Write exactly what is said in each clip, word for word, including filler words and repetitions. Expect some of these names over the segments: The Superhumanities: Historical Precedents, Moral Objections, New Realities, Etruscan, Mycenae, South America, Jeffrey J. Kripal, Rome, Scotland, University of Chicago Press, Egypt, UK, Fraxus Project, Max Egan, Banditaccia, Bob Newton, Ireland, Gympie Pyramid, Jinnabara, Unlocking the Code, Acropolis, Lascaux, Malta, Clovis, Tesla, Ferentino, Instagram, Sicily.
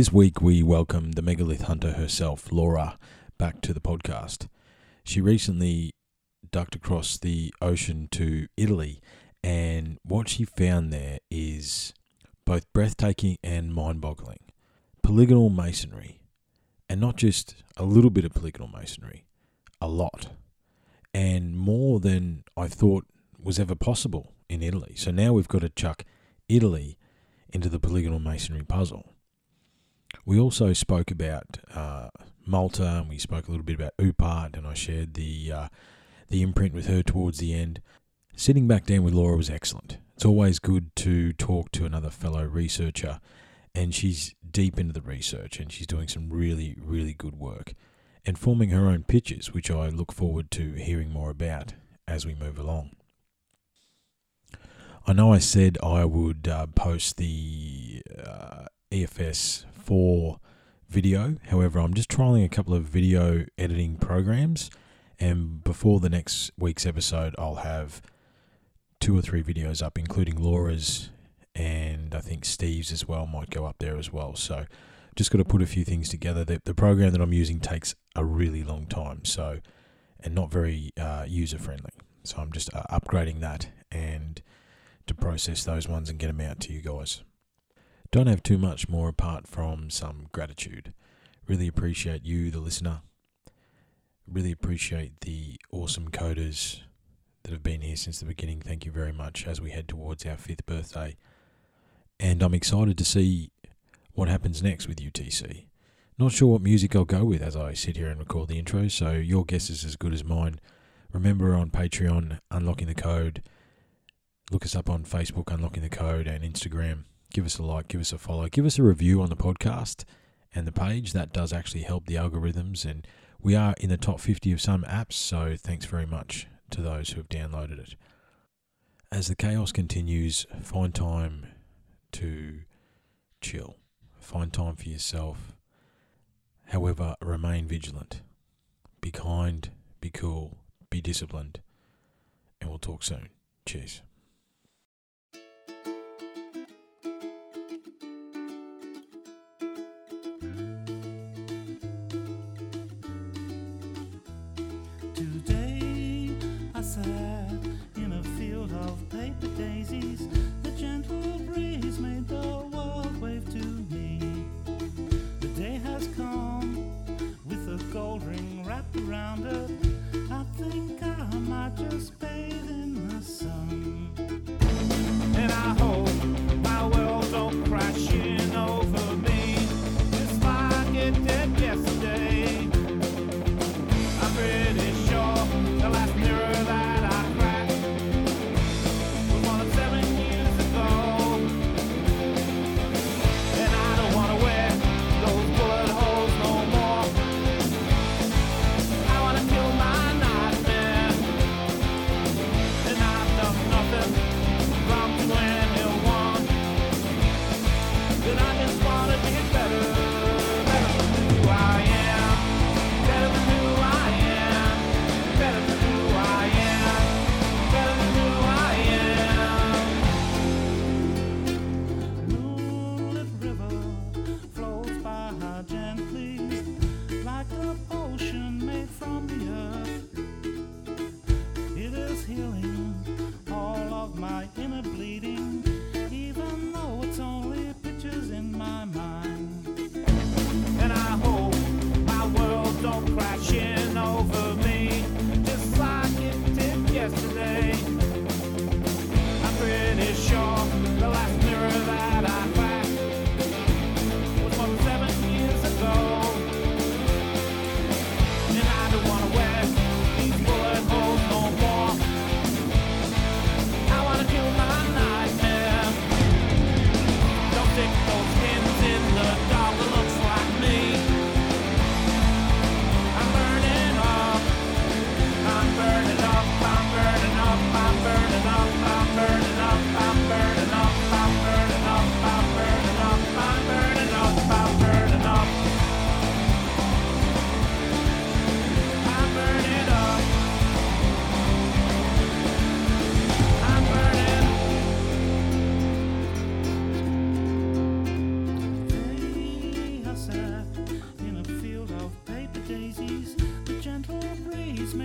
This week we welcome the megalith hunter herself, Laura, back to the podcast. She recently ducked across the ocean to Italy, and what she found there is both breathtaking and mind-boggling. Polygonal masonry, and not just a little bit of polygonal masonry, a lot, and more than I thought was ever possible in Italy. So now we've got to chuck Italy into the polygonal masonry puzzle. We also spoke about uh, Malta, and we spoke a little bit about Upad, and I shared the uh, the imprint with her towards the end. Sitting back down with Laura was excellent. It's always good to talk to another fellow researcher, and she's deep into the research, and she's doing some really, really good work, and forming her own pictures, which I look forward to hearing more about as we move along. I know I said I would uh, post the uh, E F S four video. However, I'm just trialing a couple of video editing programs, and before the next week's episode, I'll have two or three videos up, including Laura's, and I think Steve's as well might go up there as well. So just got to put a few things together. The, the program that I'm using takes a really long time, so and not very uh, user-friendly. So I'm just uh, upgrading that and to process those ones and get them out to you guys. Don't have too much more apart from some gratitude. Really appreciate you, the listener. Really appreciate the awesome coders that have been here since the beginning. Thank you very much as we head towards our fifth birthday. And I'm excited to see what happens next with U T C. Not sure what music I'll go with as I sit here and record the intro, so your guess is as good as mine. Remember, on Patreon, Unlocking the Code. Look us up on Facebook, Unlocking the Code, and Instagram. Give us a like, give us a follow, give us a review on the podcast and the page. That does actually help the algorithms, and we are in the top fifty of some apps, so thanks very much to those who have downloaded it. As the chaos continues, find time to chill. Find time for yourself. However, remain vigilant. Be kind, be cool, be disciplined, and we'll talk soon. Cheers.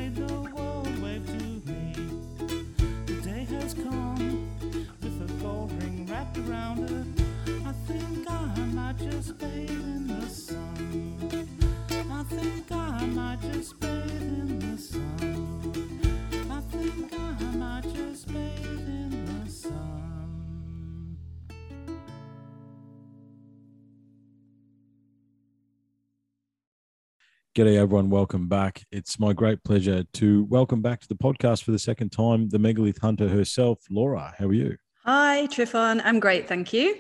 made the world wave to me. The day has come with a gold ring wrapped around her. I think I might just bathe in the sun. I think I might just bathe in the sun. I think I might just bathe in the sun. G'day everyone, welcome back. It's my great pleasure to welcome back to the podcast for the second time, the megalith hunter herself, Laura. How are you? Hi, Tryphon. I'm great, thank you.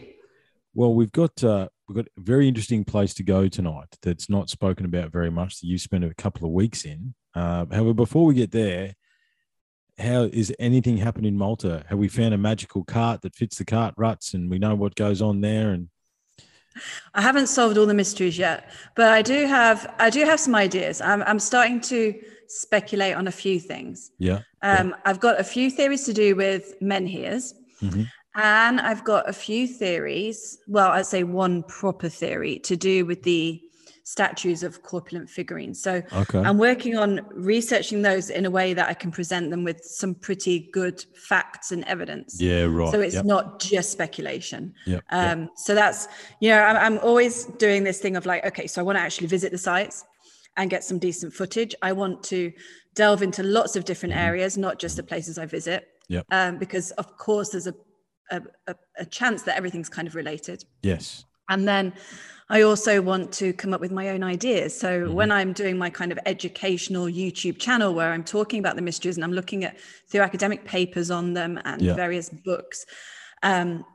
Well, we've got uh, we've got a very interesting place to go tonight that's not spoken about very much, that you spent a couple of weeks in. Uh, however, before we get there, how is anything happened in Malta? Have we found a magical cart that fits the cart ruts and we know what goes on there? And I haven't solved all the mysteries yet, but I do have I do have some ideas. I'm I'm starting to speculate on a few things. Yeah. Um, yeah. I've got a few theories to do with menhirs. Mm-hmm. And I've got a few theories, well, I'd say one proper theory to do with the statues of corpulent figurines. So okay. I'm working on researching those in a way that I can present them with some pretty good facts and evidence. Yeah, right. So it's yep. not just speculation. Yep. Um, yep. So that's, you know, I'm, I'm always doing this thing of like, okay, so I want to actually visit the sites and get some decent footage. I want to delve into lots of different mm-hmm. areas, not just the places I visit. Yep. Um, because of course there's a A, a, a chance that everything's kind of related. Yes. And then I also want to come up with my own ideas. So mm-hmm. when I'm doing my kind of educational YouTube channel where I'm talking about the mysteries and I'm looking at through academic papers on them and yeah. various books, um,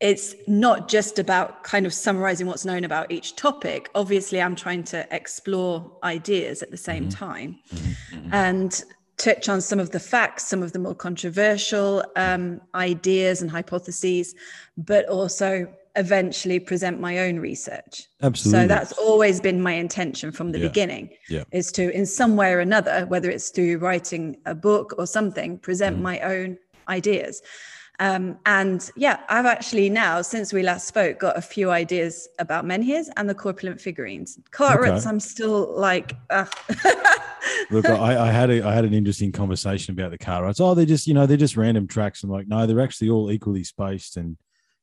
it's not just about kind of summarizing what's known about each topic. Obviously, I'm trying to explore ideas at the same mm-hmm. time mm-hmm. and touch on some of the facts, some of the more controversial um, ideas and hypotheses, but also eventually present my own research. Absolutely. So that's always been my intention from the yeah. beginning, yeah. is to, in some way or another, whether it's through writing a book or something, present mm. my own ideas. Um, and yeah, I've actually now, since we last spoke, got a few ideas about menhirs and the corpulent figurines. Cart okay. ruts, I'm still like... Uh. Look, I, I had a, I had an interesting conversation about the car rides. Oh, they're just, you know, they're just random tracks. I'm like, no, they're actually all equally spaced and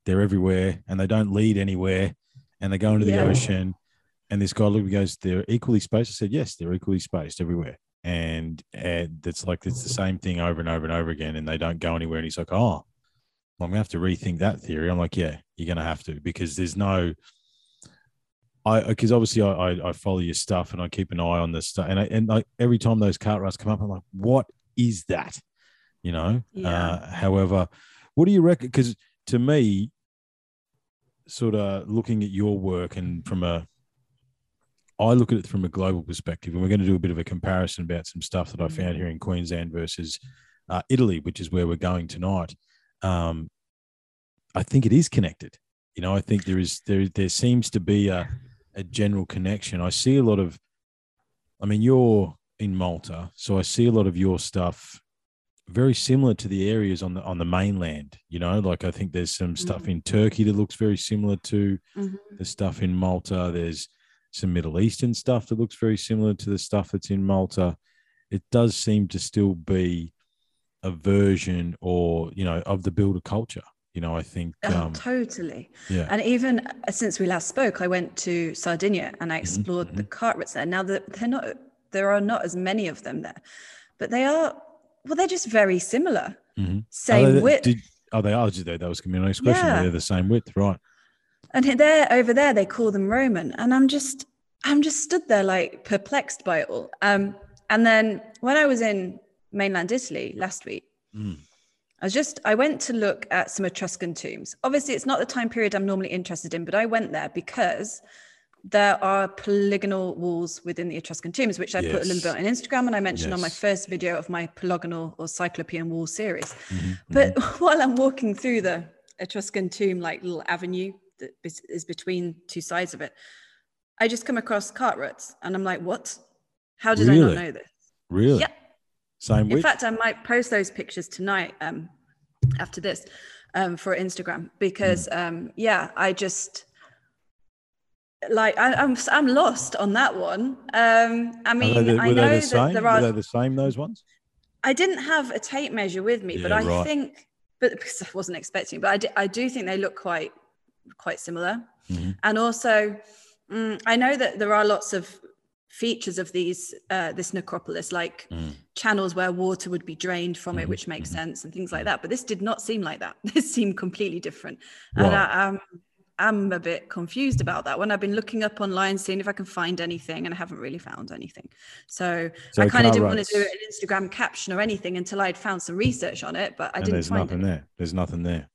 they're everywhere and they don't lead anywhere and they go into the yeah. ocean. And this guy looked at me and goes, they're equally spaced. I said, yes, they're equally spaced everywhere. And, and it's like, it's the same thing over and over and over again and they don't go anywhere. And he's like, oh, well, I'm going to have to rethink that theory. I'm like, yeah, you're going to have to, because there's no... I because obviously I, I I follow your stuff and I keep an eye on this stuff and I, and I, every time those cart ruts come up I'm like, what is that, you know? Yeah. Uh, however, what do you reckon? Because to me, sort of looking at your work and from a, I look at it from a global perspective, and we're going to do a bit of a comparison about some stuff that I found here in Queensland versus uh, Italy, which is where we're going tonight. Um, I think it is connected. You know, I think there is there there seems to be a. a general connection. I see a lot of, I mean, you're in Malta, so I see a lot of your stuff very similar to the areas on the on the mainland, you know, like I think there's some stuff mm-hmm. in Turkey that looks very similar to mm-hmm. the stuff in Malta. There's some Middle Eastern stuff that looks very similar to the stuff that's in Malta. It does seem to still be a version or, you know, of the builder culture. You know, I think um, oh, totally. Yeah. And even since we last spoke, I went to Sardinia and I explored mm-hmm. the cart ruts there. Now that they're not, there are not as many of them there, but they are. Well, they're just very similar. Mm-hmm. Same are they, width. Did, oh, they are. Did they? That was going to be my next question. Yeah. They're the same width, right? And there, over there, they call them Roman, and I'm just, I'm just stood there like perplexed by it all. Um, and then when I was in mainland Italy last week. Mm. I was just, I went to look at some Etruscan tombs. Obviously, it's not the time period I'm normally interested in, but I went there because there are polygonal walls within the Etruscan tombs, which I yes. put a little bit on Instagram and I mentioned yes. on my first video of my polygonal or cyclopean wall series. Mm-hmm. But mm-hmm. while I'm walking through the Etruscan tomb, like little avenue that is between two sides of it, I just come across cart ruts and I'm like, what? How did really? I not know this? Really? Yep. Same in fact, I might post those pictures tonight um, after this um, for Instagram because, mm. um, yeah, I just, like I, I'm I'm lost on that one. Um, I mean, they, I know they the that there are. Were they the same? Those ones. I didn't have a tape measure with me, yeah, but I right. think, but because I wasn't expecting, but I do, I do think they look quite quite similar. Mm-hmm. And also, um, I know that there are lots of features of these uh, this necropolis, like mm. channels where water would be drained from mm-hmm. it, which makes mm-hmm. sense, and things like that. But this did not seem like that. This seemed completely different, right. and I, um, I'm a bit confused about that one. I've been looking up online, seeing if I can find anything, and I haven't really found anything. So, so I kind of didn't writes, want to do an Instagram caption or anything until I'd found some research on it, but I didn't there's find nothing it. there. There's nothing there.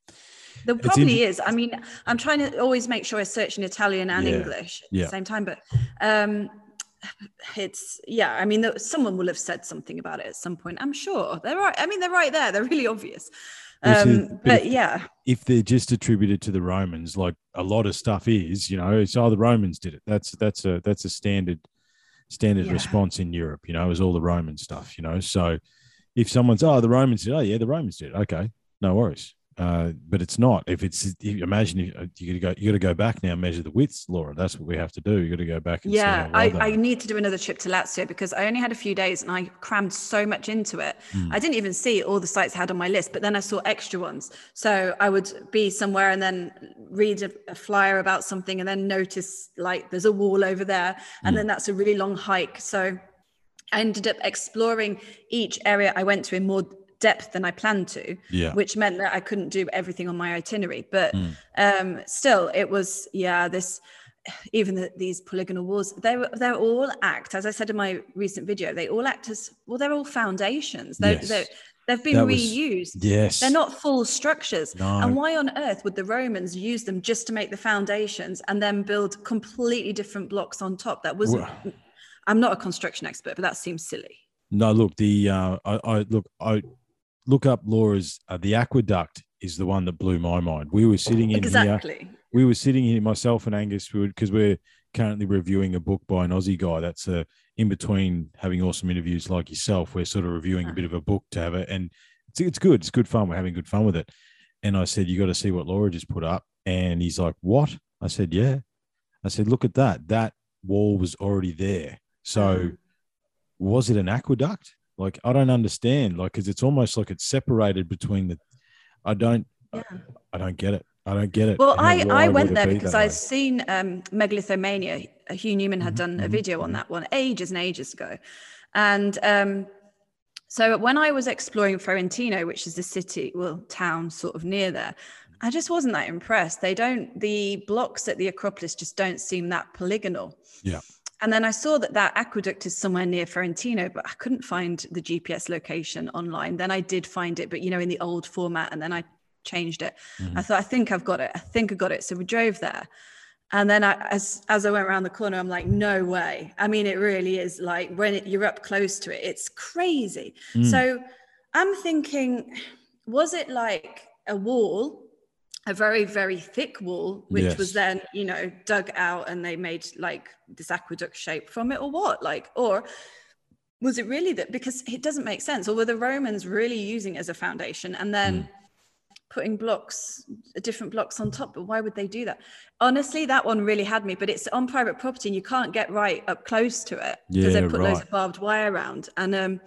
There it's probably in- is. I mean, I'm trying to always make sure I search in Italian and yeah. English at yeah. the same time, but um, it's, yeah, I mean, someone will have said something about it at some point. I'm sure they're right. I mean, they're right there. They're really obvious. Um, is, but, but if, yeah, if they're just attributed to the Romans, like a lot of stuff is, you know, it's oh the Romans did it. That's that's a that's a standard standard yeah. response in Europe. You know, is all the Roman stuff. You know, so if someone's oh the Romans did, oh yeah the Romans did, okay, no worries. Uh, but it's not. If it's if, imagine if, you got to go you got to go back now and measure the widths, Laura. That's what we have to do. You got to go back. And yeah, see how well I, I need to do another trip to Lazio because I only had a few days and I crammed so much into it. Mm. I didn't even see all the sites I had on my list, but then I saw extra ones. So I would be somewhere and then read a, a flyer about something and then notice like there's a wall over there, and mm. then that's a really long hike. So I ended up exploring each area I went to in more depth than I planned to, yeah. which meant that I couldn't do everything on my itinerary. But mm. um, still, it was yeah. This even the, these polygonal walls, they were they all act, as I said in my recent video, they all act as well. They're all foundations. They're, yes. they're, they've been that reused. Was, yes, they're not full structures. No. And why on earth would the Romans use them just to make the foundations and then build completely different blocks on top? That was. Wow. I'm not a construction expert, but that seems silly. No, look, the uh, I, I look I. Look up Laura's, uh, the aqueduct is the one that blew my mind. We were sitting in exactly. here. We were sitting here, myself and Angus, because we we're currently reviewing a book by an Aussie guy. That's uh, in between having awesome interviews like yourself. We're sort of reviewing a bit of a book to have it. And it's, it's good. It's good fun. We're having good fun with it. And I said, you got to see what Laura just put up. And he's like, what? I said, yeah. I said, look at that. That wall was already there. So was it an aqueduct? Like, I don't understand, like, because it's almost like it's separated between the, I don't, yeah. I, I don't get it. I don't get it. Well, I, I went there because I've seen um, megalithomania. Hugh Newman had done a video on that one ages and ages ago. And um, so when I was exploring Ferentino, which is the city, well, town sort of near there, I just wasn't that impressed. They don't, the blocks at the Acropolis just don't seem that polygonal. Yeah. And then I saw that that aqueduct is somewhere near Ferentino, but I couldn't find the G P S location online. Then I did find it, but, you know, in the old format, and then I changed it. Mm-hmm. I thought, I think I've got it. I think I got it. So we drove there. And then I, as as I went around the corner, I'm like, no way. I mean, it really is like when it, you're up close to it, it's crazy. Mm. So I'm thinking, was it like a wall? A very, very thick wall, which yes. was then, you know, dug out and they made like this aqueduct shape from it, or what? Like, or was it really that? Because it doesn't make sense. Or were the Romans really using it as a foundation and then mm. putting blocks, different blocks on top? But why would they do that? Honestly, that one really had me, but it's on private property and you can't get right up close to it because yeah, they put right. loads of barbed wire around. And, um,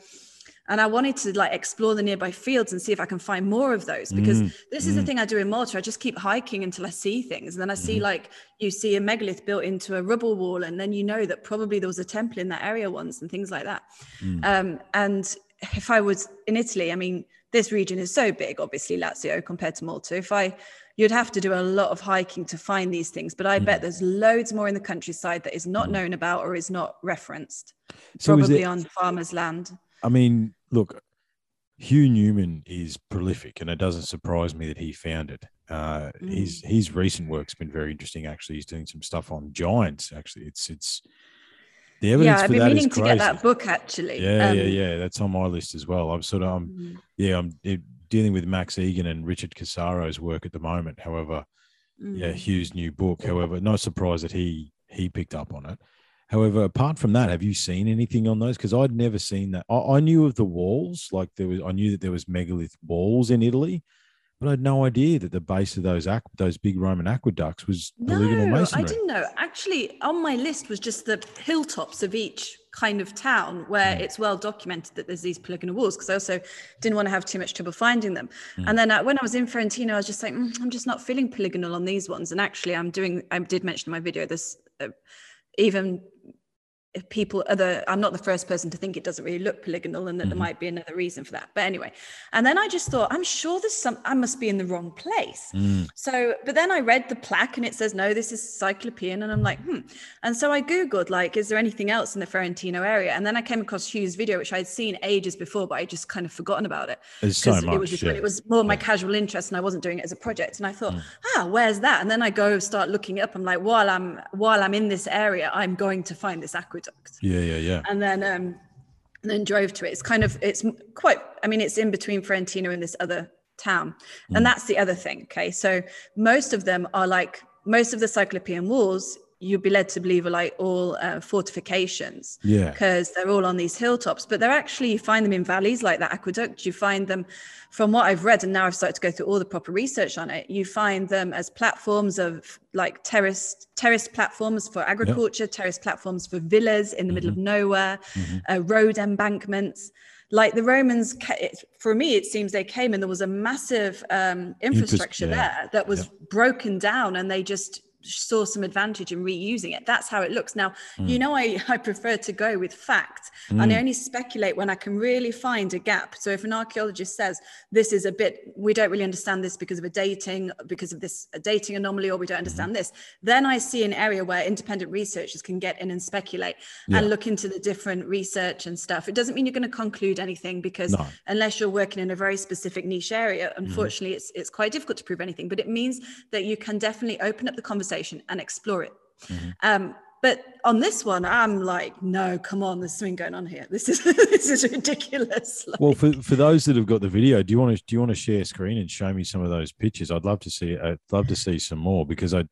And I wanted to like explore the nearby fields and see if I can find more of those, because mm, this is mm. the thing I do in Malta. I just keep hiking until I see things. And then I see mm. like, you see a megalith built into a rubble wall. And then you know that probably there was a temple in that area once and things like that. Mm. Um, and if I was in Italy, I mean, this region is so big, obviously Lazio compared to Malta. If I, you'd have to do a lot of hiking to find these things, but I mm. bet there's loads more in the countryside that is not mm. known about or is not referenced, so probably there- on farmers' land. I mean, look, Hugh Newman is prolific, and it doesn't surprise me that he found it. Uh, mm. His his recent work's been very interesting. Actually, he's doing some stuff on giants. Actually, it's it's the evidence yeah, I've for that is crazy. Yeah, I've been meaning to get that book. Actually, yeah, um, yeah, yeah, that's on my list as well. I'm sort of, I'm, mm. yeah, I'm dealing with Max Egan and Richard Cassaro's work at the moment. However, mm. yeah, Hugh's new book. However, no surprise that he he picked up on it. However, apart from that, have you seen anything on those? Because I'd never seen that. I, I knew of the walls, like there was. I knew that there was megalith walls in Italy, But I had no idea that the base of those those big Roman aqueducts was polygonal no, masonry. I didn't know. Actually, on my list was just the hilltops of each kind of town where mm. it's well documented that there's these polygonal walls, because I also didn't want to have too much trouble finding them. Mm. And then I, when I was in Ferentino, I was just like, mm, I'm just not feeling polygonal on these ones. And actually, I'm doing. I did mention in my video this. Uh, even if people other, I'm not the first person to think it doesn't really look polygonal and that mm-hmm. there might be another reason for that. But anyway, and then I just thought, I'm sure there's some, I must be in the wrong place. Mm. So, but then I read the plaque and it says, no, this is Cyclopean. And I'm like, hmm. And so I Googled, like, is there anything else in the Ferentino area? And then I came across Hugh's video, which I'd seen ages before, but I just kind of forgotten about it. It's so much, it was, just, yeah. it was more my yeah. casual interest and I wasn't doing it as a project. And I thought, mm. ah, where's that? And then I go start looking it up. I'm like, while I'm, while I'm in this area, I'm going to find this aqueduct. Yeah, yeah, yeah. And then, um, and then drove to it. It's kind of, it's quite. I mean, it's in between Ferentino and this other town, and mm. that's the other thing. Okay, so most of them are like most of the Cyclopean walls. You'd be led to believe are like all uh, fortifications, yeah, because they're all on these hilltops. But they're actually, you find them in valleys like that aqueduct. You find them, from what I've read, and now I've started to go through all the proper research on it. You find them as platforms of like terraced terraced platforms for agriculture, yep. terraced platforms for villas in the mm-hmm. middle of nowhere, mm-hmm. uh, road embankments. Like the Romans, for me, it seems they came and there was a massive um, infrastructure Inter- yeah. there that was yep. broken down, and they just saw some advantage in reusing it. That's how it looks now. mm. you know I, I prefer to go with fact, mm. and I only speculate when I can really find a gap. So if an archaeologist says this is a bit, we don't really understand this because of a dating because of this a dating anomaly, or we don't understand mm. this, then I see an area where independent researchers can get in and speculate yeah. and look into the different research and stuff. It doesn't mean you're going to conclude anything, because no. unless you're working in a very specific niche area, unfortunately mm. it's it's quite difficult to prove anything. But it means that you can definitely open up the conversation and explore it. Mm-hmm. Um, but on this one, I'm like, no, come on, there's something going on here. This is this is ridiculous. Like, well, for, for those that have got the video, do you want to do you want to share screen and show me some of those pictures? I'd love to see. I'd love to see some more, because I.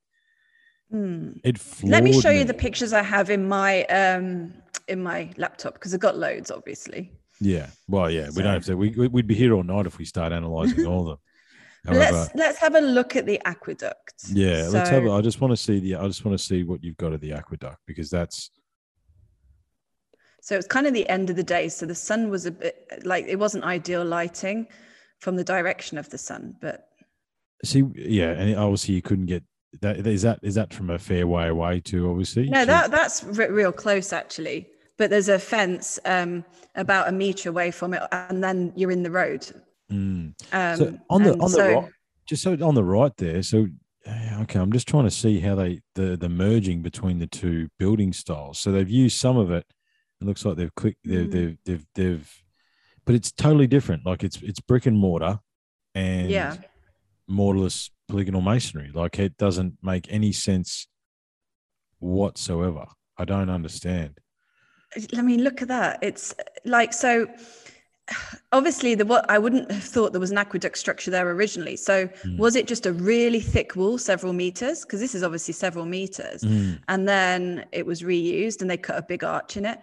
Mm. It floored Let me show me. you the pictures I have in my um in my laptop, because I've got loads, obviously. Yeah. Well, yeah. So. We don't have to. We we'd be here all night if we start analyzing all of them. However, let's let's have a look at the aqueduct. Yeah, so, let's have. A, I just want to see the. I just want to see what you've got at the aqueduct, because that's. So it's kind of the end of the day. So the sun was a bit like, it wasn't ideal lighting from the direction of the sun, but. See, yeah, and obviously you couldn't get that. Is that is that from a fair way away too? Obviously, no, that that's re- real close actually. But there's a fence um, about a meter away from it, and then you're in the road. Mm. Um, so on the on so, the right, just so on the right there. So okay, I'm just trying to see how they the the merging between the two building styles. So they've used some of it. It looks like they've clicked. They've mm. they've, they've they've, but it's totally different. Like it's it's brick and mortar, and yeah. mortarless polygonal masonry. Like it doesn't make any sense whatsoever. I don't understand. I mean, look at that. It's like so. Obviously, the what I wouldn't have thought there was an aqueduct structure there originally. So mm. was it just a really thick wall, several meters? Because this is obviously several meters, mm. and then it was reused, and they cut a big arch in it.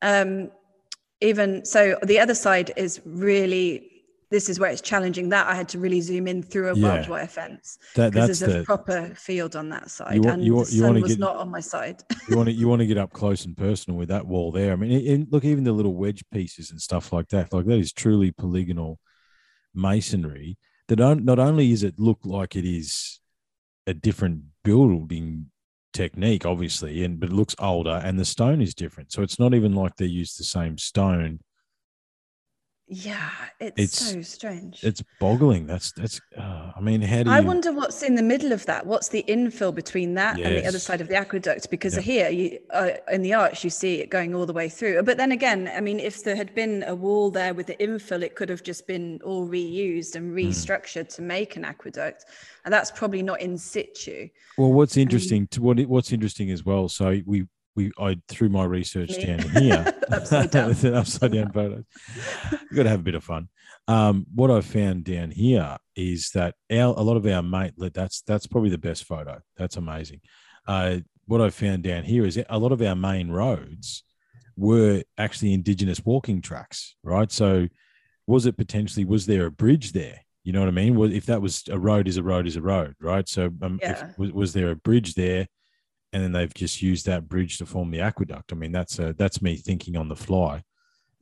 Um, even so, the other side is really. This is where it's challenging. That I had to really zoom in through a barbed yeah. wire fence, because that, there's a the, proper field on that side, you want, and you want, the sun was get, not on my side. you want to you want to get up close and personal with that wall there. I mean, it, it, look, even the little wedge pieces and stuff like that, like that is truly polygonal masonry. That don't, not only is it look like it is a different building technique, obviously, and but it looks older, and the stone is different. So it's not even like they use the same stone. Yeah, it's, it's so strange. It's boggling. That's that's. Uh, I mean, how do I you... wonder what's in the middle of that? What's the infill between that yes. and the other side of the aqueduct? Because yep. here, you uh, in the arch, you see it going all the way through. But then again, I mean, if there had been a wall there with the infill, it could have just been all reused and restructured mm. to make an aqueduct, and that's probably not in situ. Well, what's interesting um, to what what's interesting as well. So we. We, I threw my research Me. down here upside down. with an upside down photos. You've got to have a bit of fun. Um, what I found down here is that our, a lot of our mate, that's that's probably the best photo. That's amazing. Uh, what I found down here is a lot of our main roads were actually indigenous walking tracks, right? So was it potentially, was there a bridge there? You know what I mean? Well, if that was a road is a road is a road, right? So um, yeah. if, was, was there a bridge there? And then they've just used that bridge to form the aqueduct. I mean, that's a, that's me thinking on the fly.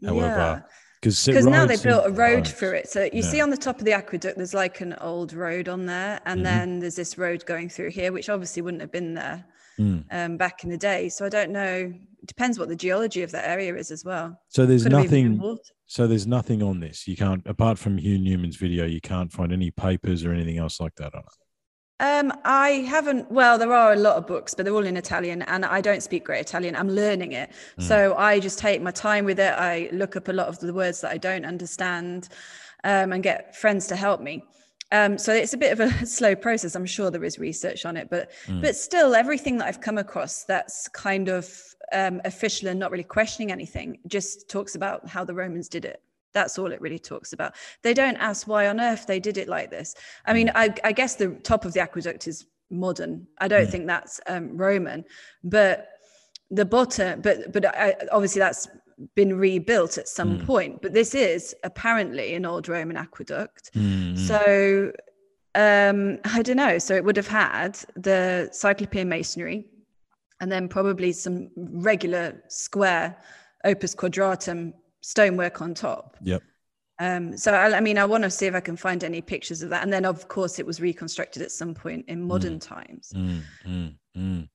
However, because yeah. now they built a road through it. So you yeah. see on the top of the aqueduct, there's like an old road on there. And mm-hmm. then there's this road going through here, which obviously wouldn't have been there mm. um, back in the day. So I don't know. It depends what the geology of that area is as well. So there's Could nothing. So there's nothing on this. You can't, apart from Hugh Newman's video, you can't find any papers or anything else like that on it. Um, I haven't, well, there are a lot of books, but they're all in Italian and I don't speak great Italian. I'm learning it. Mm. So I just take my time with it. I look up a lot of the words that I don't understand um, and get friends to help me. Um, so it's a bit of a slow process. I'm sure there is research on it, but, mm. but still everything that I've come across that's kind of um, official and not really questioning anything just talks about how the Romans did it. That's all it really talks about. They don't ask why on earth they did it like this. I mean, I, I guess the top of the aqueduct is modern. I don't yeah. think that's um, Roman, but the bottom, but, but I, obviously that's been rebuilt at some mm. point, but this is apparently an old Roman aqueduct. Mm. So um, I don't know. So it would have had the Cyclopean masonry and then probably some regular square opus quadratum stonework on top. Yep. Um, so, I, I mean, I want to see if I can find any pictures of that. And then, of course, it was reconstructed at some point in modern mm, times. Mm, mm, mm.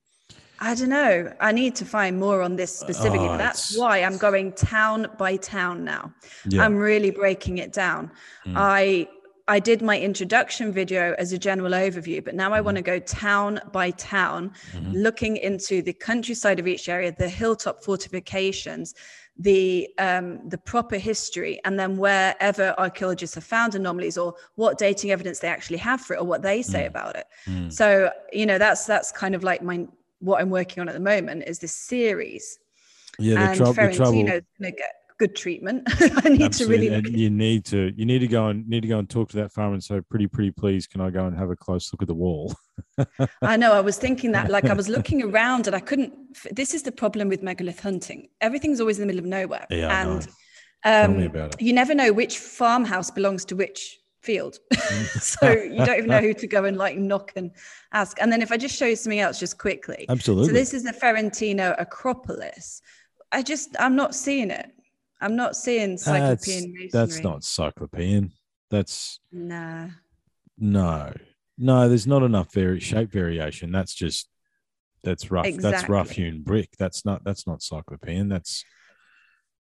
I don't know. I need to find more on this specifically. Oh, but that's it's... why I'm going town by town now. Yeah. I'm really breaking it down. Mm. I I did my introduction video as a general overview, but now I want to go town by town, mm-hmm. looking into the countryside of each area, the hilltop fortifications, the um, the proper history, and then wherever archaeologists have found anomalies or what dating evidence they actually have for it or what they say mm. about it. Mm. So, you know, that's that's kind of like my what I'm working on at the moment is this series. Yeah, the, and tru- Ferentino's the trouble. Ferentino's going to get good treatment. I need Absolutely. to really. And you need to you need to go and need to go and talk to that farmer and say, pretty, pretty please, can I go and have a close look at the wall? I know, I was thinking that, like I was looking around and I couldn't, this is the problem with megalith hunting. Everything's always in the middle of nowhere. Yeah, and um, Tell me about it. You never know which farmhouse belongs to which field. So you don't even know who to go and like knock and ask. And then if I just show you something else just quickly. Absolutely. So this is the Ferentino Acropolis. I just, I'm not seeing it. I'm not seeing Cyclopean masonry. That's not Cyclopean. That's, nah. No. No, there's not enough vari- shape variation. That's just that's rough. Exactly. That's rough hewn brick. That's not that's not Cyclopean. That's,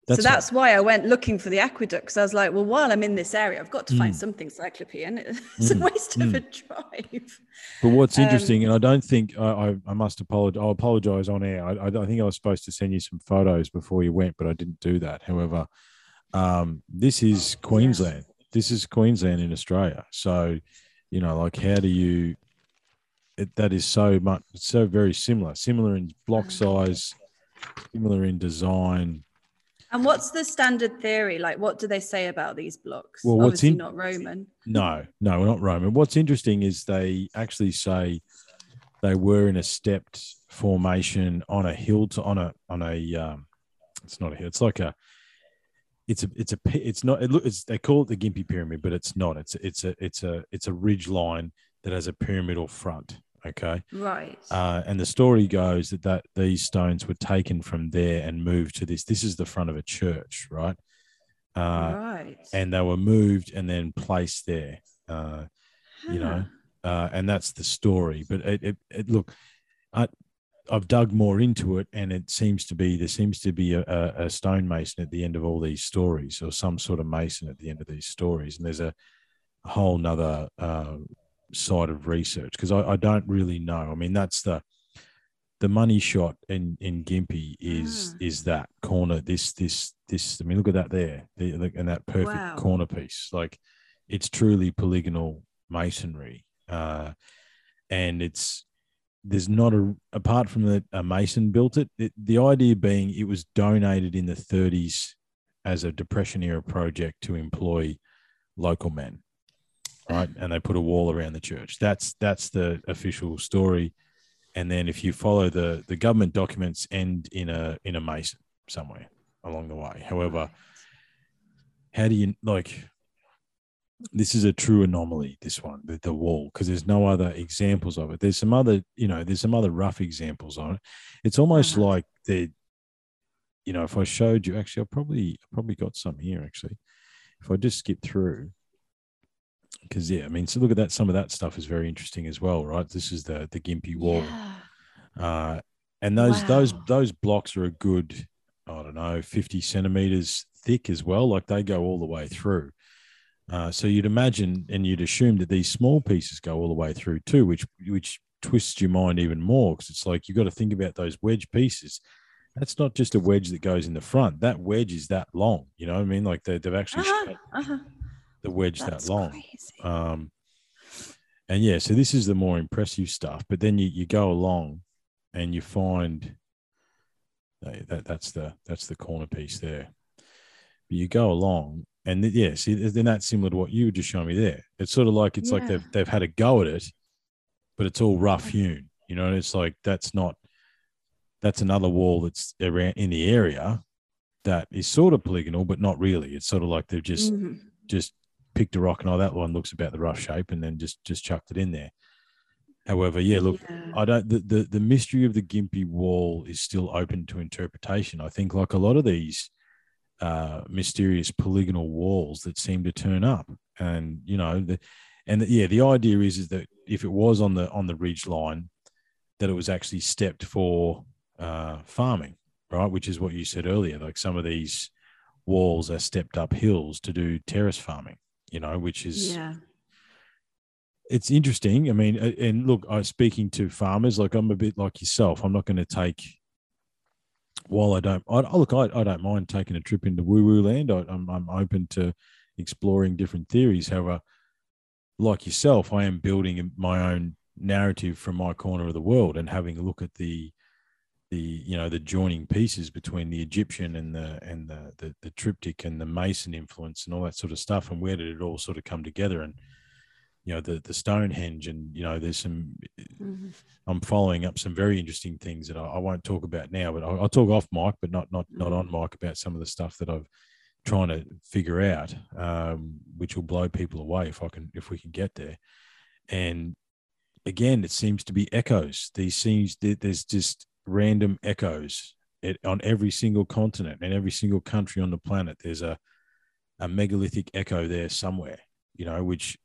that's so that's what, why I went looking for the aqueduct, because I was like, well, while I'm in this area, I've got to find mm, something Cyclopean. It's mm, a waste mm. of a drive. But what's interesting, um, and I don't think I, I, I must apologize. I apologize on air. I, I, I think I was supposed to send you some photos before you went, but I didn't do that. However, um, this is Queensland. Yeah. This is Queensland in Australia. So. You know, like how do you? It, that is so much, so very similar, similar in block size, similar in design. And what's the standard theory? Like, what do they say about these blocks? Well, what's obviously in, not Roman. No, no, not Roman. What's interesting is they actually say they were in a stepped formation on a hill to on a on a. Um, it's not a hill. It's like a. It's a, it's a, it's not. It look, it's, they call it the Gympie Pyramid, but it's not. It's, it's a, it's a, it's a ridge line that has a pyramidal front. Okay, right. Uh, and the story goes that that these stones were taken from there and moved to this. This is the front of a church, right? Uh, right. And they were moved and then placed there. Uh, huh. You know, uh, and that's the story. But it, it, it look, I. I've dug more into it, and it seems to be there seems to be a, a stonemason at the end of all these stories, or some sort of mason at the end of these stories. And there's a, a whole nother uh, side of research, because I, I don't really know. I mean, that's the the money shot in, in Gympie is yeah. is that corner. This this this. I mean, look at that there, the, the, and that perfect wow. corner piece. Like, it's truly polygonal masonry, uh, and it's. There's not a, apart from that, a mason built it, it, the idea being it was donated in the thirties as a Depression era project to employ local men, right? And they put a wall around the church. That's that's the official story. And then if you follow the the government documents, end in a in a mason somewhere along the way. However, how do you, like, this is a true anomaly, this one, the, the wall, because there's no other examples of it. There's some other, you know, there's some other rough examples on it. It's almost mm-hmm. like the, you know, if I showed you, actually, I probably, I probably got some here, actually. If I just skip through, because, yeah, I mean, so look at that. Some of that stuff is very interesting as well, right? This is the the Gympie Wall. Yeah. Uh, and those, wow. those, those blocks are a good, I don't know, fifty centimeters thick as well. Like they go all the way through. Uh, so you'd imagine and you'd assume that these small pieces go all the way through too, which which twists your mind even more, because it's like you've got to think about those wedge pieces. That's not just a wedge that goes in the front. That wedge is that long. You know what I mean? Like they, they've actually uh-huh, uh-huh. the wedge That's that long. Crazy. Um, and yeah, so this is the more impressive stuff. But then you, you go along and you find that that's the that's the corner piece there. But you go along. And yeah, see, then that's similar to what you were just showing me there. It's sort of like, it's yeah. like they've, they've had a go at it, but it's all rough hewn, you know, and it's like, that's not, that's another wall that's around in the area that is sort of polygonal, but not really. It's sort of like they've just, mm-hmm. just picked a rock and all oh, that one looks about the rough shape and then just, just chucked it in there. However, yeah, look, yeah. I don't, the, the, the mystery of the Gympie Wall is still open to interpretation. I think like a lot of these, uh mysterious polygonal walls that seem to turn up, and you know the and the, yeah the idea is is that if it was on the on the ridge line, that it was actually stepped for uh farming, right, which is what you said earlier, like some of these walls are stepped up hills to do terrace farming, you know, which is yeah it's interesting. I mean, and look, I speaking to farmers, like I'm a bit like yourself, I'm not going to take While I don't, I, look, I, I don't mind taking a trip into woo-woo land. I, I'm, I'm open to exploring different theories. However, like yourself, I am building my own narrative from my corner of the world and having a look at the, the you know, the joining pieces between the Egyptian and the and the the, the triptych and the Mason influence and all that sort of stuff. And where did it all sort of come together? And you know, the the Stonehenge, and you know, there's some. Mm-hmm. I'm following up some very interesting things that I, I won't talk about now, but I'll, I'll talk off mic, but not not mm-hmm. not on mic about some of the stuff that I'm trying to figure out, um, which will blow people away if I can if we can get there. And again, it seems to be echoes. These seems there's just random echoes it, on every single continent and every single country on the planet. There's a a megalithic echo there somewhere, you know, which.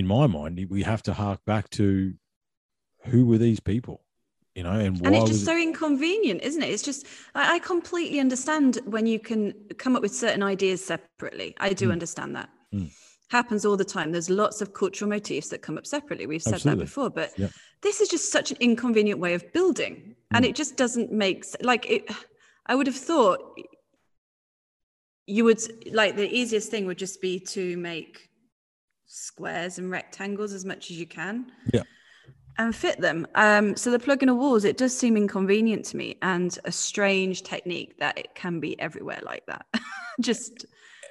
In my mind, we have to hark back to who were these people, you know, and why. And it's just so inconvenient, isn't it? It's just, I, I completely understand when you can come up with certain ideas separately. I do mm. understand that. Mm. Happens all the time. There's lots of cultural motifs that come up separately. We've said Absolutely. that before, but yep. this is just such an inconvenient way of building. Mm. And it just doesn't make sense. Like, it, I would have thought you would, like, the easiest thing would just be to make squares and rectangles as much as you can, yeah, and fit them. Um, so the polygonal walls, it does seem inconvenient to me, and a strange technique that it can be everywhere like that. Just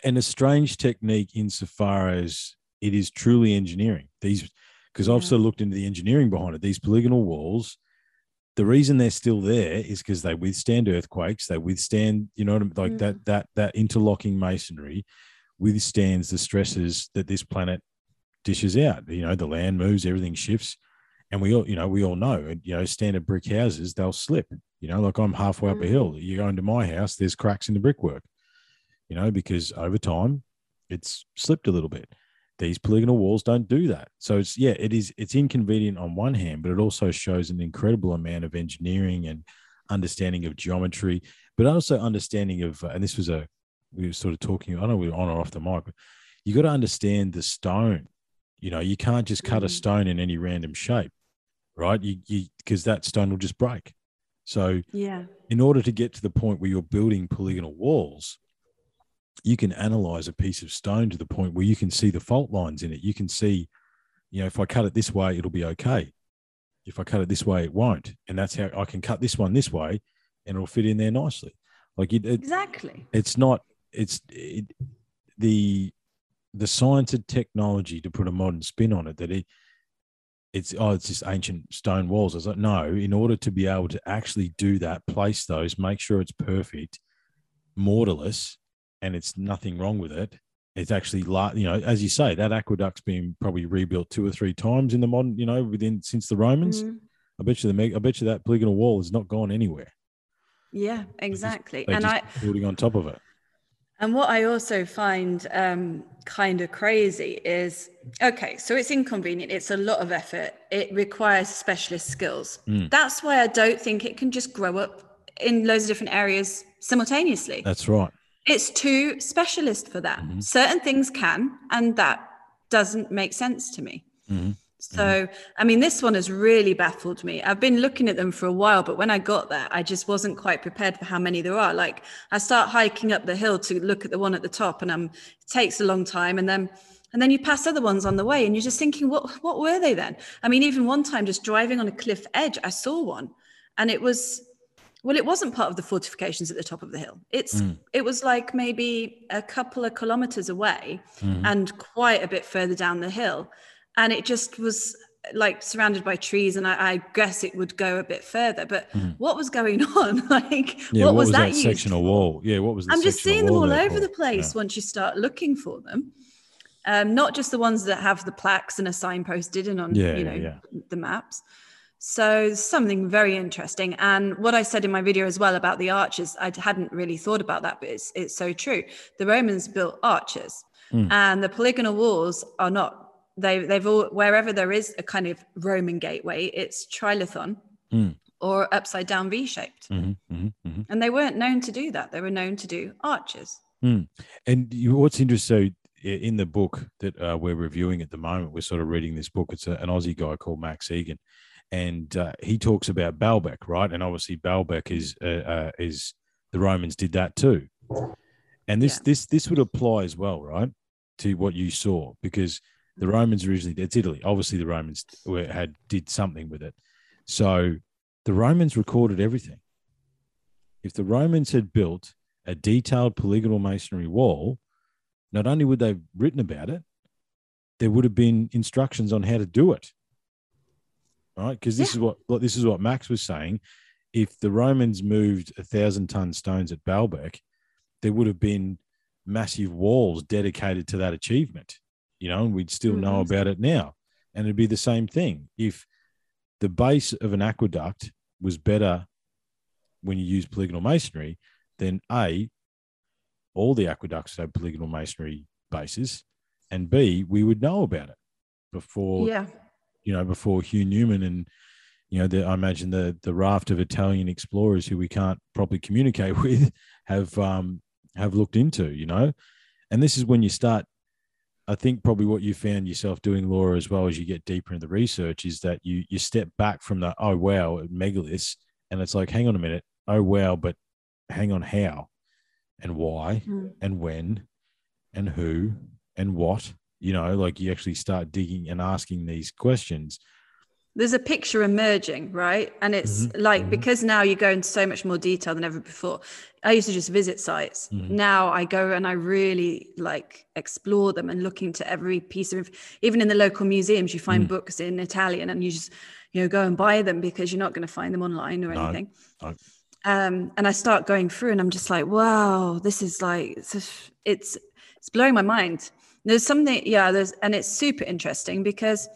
and a strange technique insofar as it is truly engineering. These, because yeah. I've sort of looked into the engineering behind it. These polygonal walls, the reason they're still there is because they withstand earthquakes. They withstand, you know, like mm. that that that interlocking masonry withstands the stresses that this planet dishes out. You know, the land moves, everything shifts, and we all, you know, we all know. And you know, standard brick houses, they'll slip. You know, like I'm halfway up a hill. You go into my house, there's cracks in the brickwork. You know, because over time, it's slipped a little bit. These polygonal walls don't do that. So it's yeah, it is. It's inconvenient on one hand, but it also shows an incredible amount of engineering and understanding of geometry, but also understanding of. And this was a. We were sort of talking, I don't know, we were on or off the mic, but you got to understand the stone. You know, you can't just cut mm-hmm. a stone in any random shape, right? You, you, because that stone will just break. So yeah, in order to get to the point where you're building polygonal walls, you can analyze a piece of stone to the point where you can see the fault lines in it. You can see, you know, if I cut it this way, it'll be okay. If I cut it this way, it won't. And that's how I can cut this one this way and it'll fit in there nicely. Like it, it, exactly. It's not, It's it, the the science and technology to put a modern spin on it. That it it's oh, it's just ancient stone walls. I was like, no. In order to be able to actually do that, place those, make sure it's perfect, mortarless, and it's nothing wrong with it. it's actually, you know, as you say, that aqueduct's been probably rebuilt two or three times in the modern, you know, within since the Romans. Mm. I bet you the I bet you that polygonal wall has not gone anywhere. Yeah, exactly. They're just, they're and I building on top of it. And what I also find um, kind of crazy is, okay, so it's inconvenient. It's a lot of effort. It requires specialist skills. Mm. That's why I don't think it can just grow up in loads of different areas simultaneously. That's right. It's too specialist for that. Mm-hmm. Certain things can, and that doesn't make sense to me. Mm-hmm. So, I mean, this one has really baffled me. I've been looking at them for a while, but when I got there, I just wasn't quite prepared for how many there are. Like, I start hiking up the hill to look at the one at the top, and um, it takes a long time. And then and then you pass other ones on the way, and you're just thinking, what what were they then? I mean, even one time just driving on a cliff edge, I saw one. And it was, well, it wasn't part of the fortifications at the top of the hill. It's mm. It was like maybe a couple of kilometers away mm. and quite a bit further down the hill. And it just was like surrounded by trees, and I, I guess it would go a bit further. But mm. what was going on? Like, yeah, what, what was, was that, that sectional wall? Yeah, what was? The I'm just seeing them all over the place yeah. once you start looking for them, um, not just the ones that have the plaques and are signposted and on yeah, you know yeah, yeah. the maps. So something very interesting. And what I said in my video as well about the arches, I hadn't really thought about that, but it's it's so true. The Romans built arches, mm. and the polygonal walls are not. They, they've all, wherever there is a kind of Roman gateway, it's trilithon mm. or upside down V-shaped. Mm-hmm, mm-hmm, mm-hmm. And they weren't known to do that. They were known to do arches. Mm. And you, what's interesting, so in the book that uh, we're reviewing at the moment, we're sort of reading this book. It's a, an Aussie guy called Max Egan. And uh, he talks about Baalbek, right? And obviously Baalbek is, uh, uh, is the Romans did that too. And this, yeah. this, this would apply as well, right, to what you saw, because the Romans originally, it's Italy. Obviously, the Romans were, had did something with it. So the Romans recorded everything. If the Romans had built a detailed polygonal masonry wall, not only would they have written about it, there would have been instructions on how to do it. Right? Because this, yeah. this is what Max was saying. If the Romans moved a one thousand ton stones at Baalbek, there would have been massive walls dedicated to that achievement. You know, and we'd still know about it now. And it'd be the same thing. If the base of an aqueduct was better when you use polygonal masonry, then A, all the aqueducts have polygonal masonry bases, and B, we would know about it before, yeah. you know, before Hugh Newman and, you know, the, I imagine the, the raft of Italian explorers who we can't properly communicate with have, um, have looked into, you know. And this is when you start, I think probably what you found yourself doing, Laura, as well as you get deeper into the research, is that you you step back from the, oh, wow, megaliths, and it's like, hang on a minute, oh, wow, but hang on, how and why mm. and when and who and what, you know, like you actually start digging and asking these questions. There's a picture emerging, right? And it's mm-hmm. like, mm-hmm. because now you go into so much more detail than ever before. I used to just visit sites. Mm-hmm. Now I go and I really like explore them and look into every piece of, even in the local museums, you find mm. books in Italian and you just, you know, go and buy them because you're not going to find them online or no, anything. No. Um, and I start going through and I'm just like, wow, this is like, it's, it's, it's blowing my mind. There's something, yeah, there's, and it's super interesting because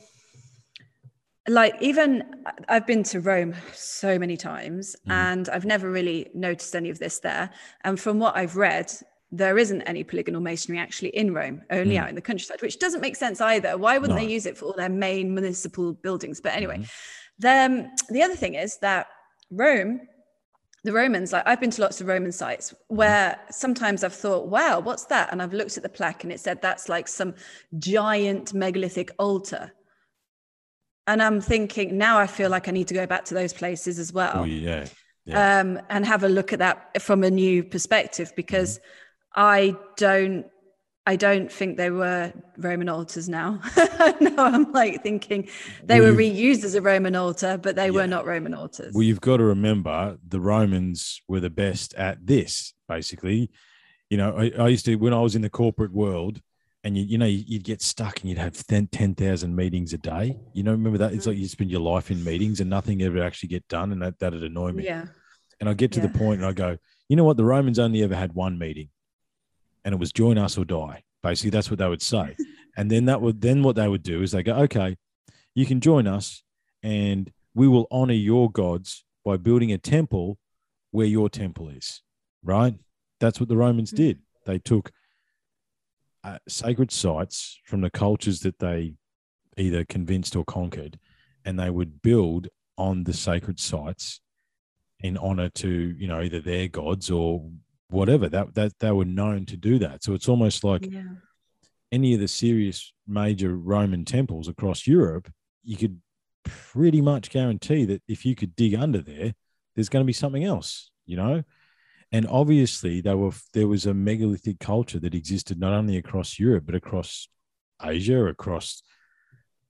like even I've been to Rome so many times mm. and I've never really noticed any of this there. And from what I've read, there isn't any polygonal masonry actually in Rome, only mm. out in the countryside, which doesn't make sense either. Why wouldn't no. they use it for all their main municipal buildings? But anyway, mm. then the other thing is that Rome, the Romans, like I've been to lots of Roman sites where sometimes I've thought, wow, what's that? And I've looked at the plaque and it said, that's like some giant megalithic altar. And I'm thinking now I feel like I need to go back to those places as well. Oh, yeah. yeah. Um, and have a look at that from a new perspective, because mm-hmm. I don't, I don't think they were Roman altars now. No, I'm like thinking they well, were reused as a Roman altar, but they yeah. were not Roman altars. Well, you've got to remember the Romans were the best at this, basically. You know, I, I used to, when I was in the corporate world, and, you, you know, you'd get stuck and you'd have ten thousand meetings a day. You know, remember that? It's like you spend your life in meetings and nothing ever actually get done, and that, that'd annoy me. Yeah. And I get to yeah. the point and I go, you know what? The Romans only ever had one meeting, and it was join us or die, Basically, that's what they would say. And then that would then what they would do is they go, okay, you can join us and we will honor your gods by building a temple where your temple is, right? That's what the Romans did. They took uh, sacred sites from the cultures that they either convinced or conquered, and they would build on the sacred sites in honor to, you know, either their gods or whatever. That that they were known to do that. So it's almost like yeah. any of the serious major Roman temples across Europe, you could pretty much guarantee that if you could dig under there, there's going to be something else, you know? And obviously there were there was a megalithic culture that existed not only across Europe, but across Asia, across,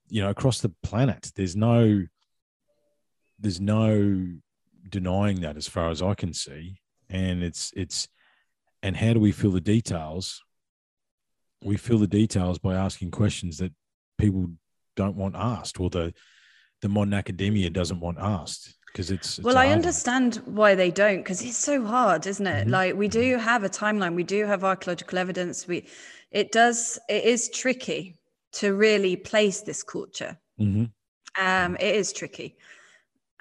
you know, across the planet. There's no there's no denying that as far as I can see. And it's it's and how do we fill the details? We fill the details by asking questions that people don't want asked, or the the modern academia doesn't want asked, because it's, it's well harder. I understand why they don't, because it's so hard, isn't it? Mm-hmm. Like, we do have a timeline, we do have archaeological evidence, we it does it is tricky to really place this culture. Mm-hmm. Um it is tricky.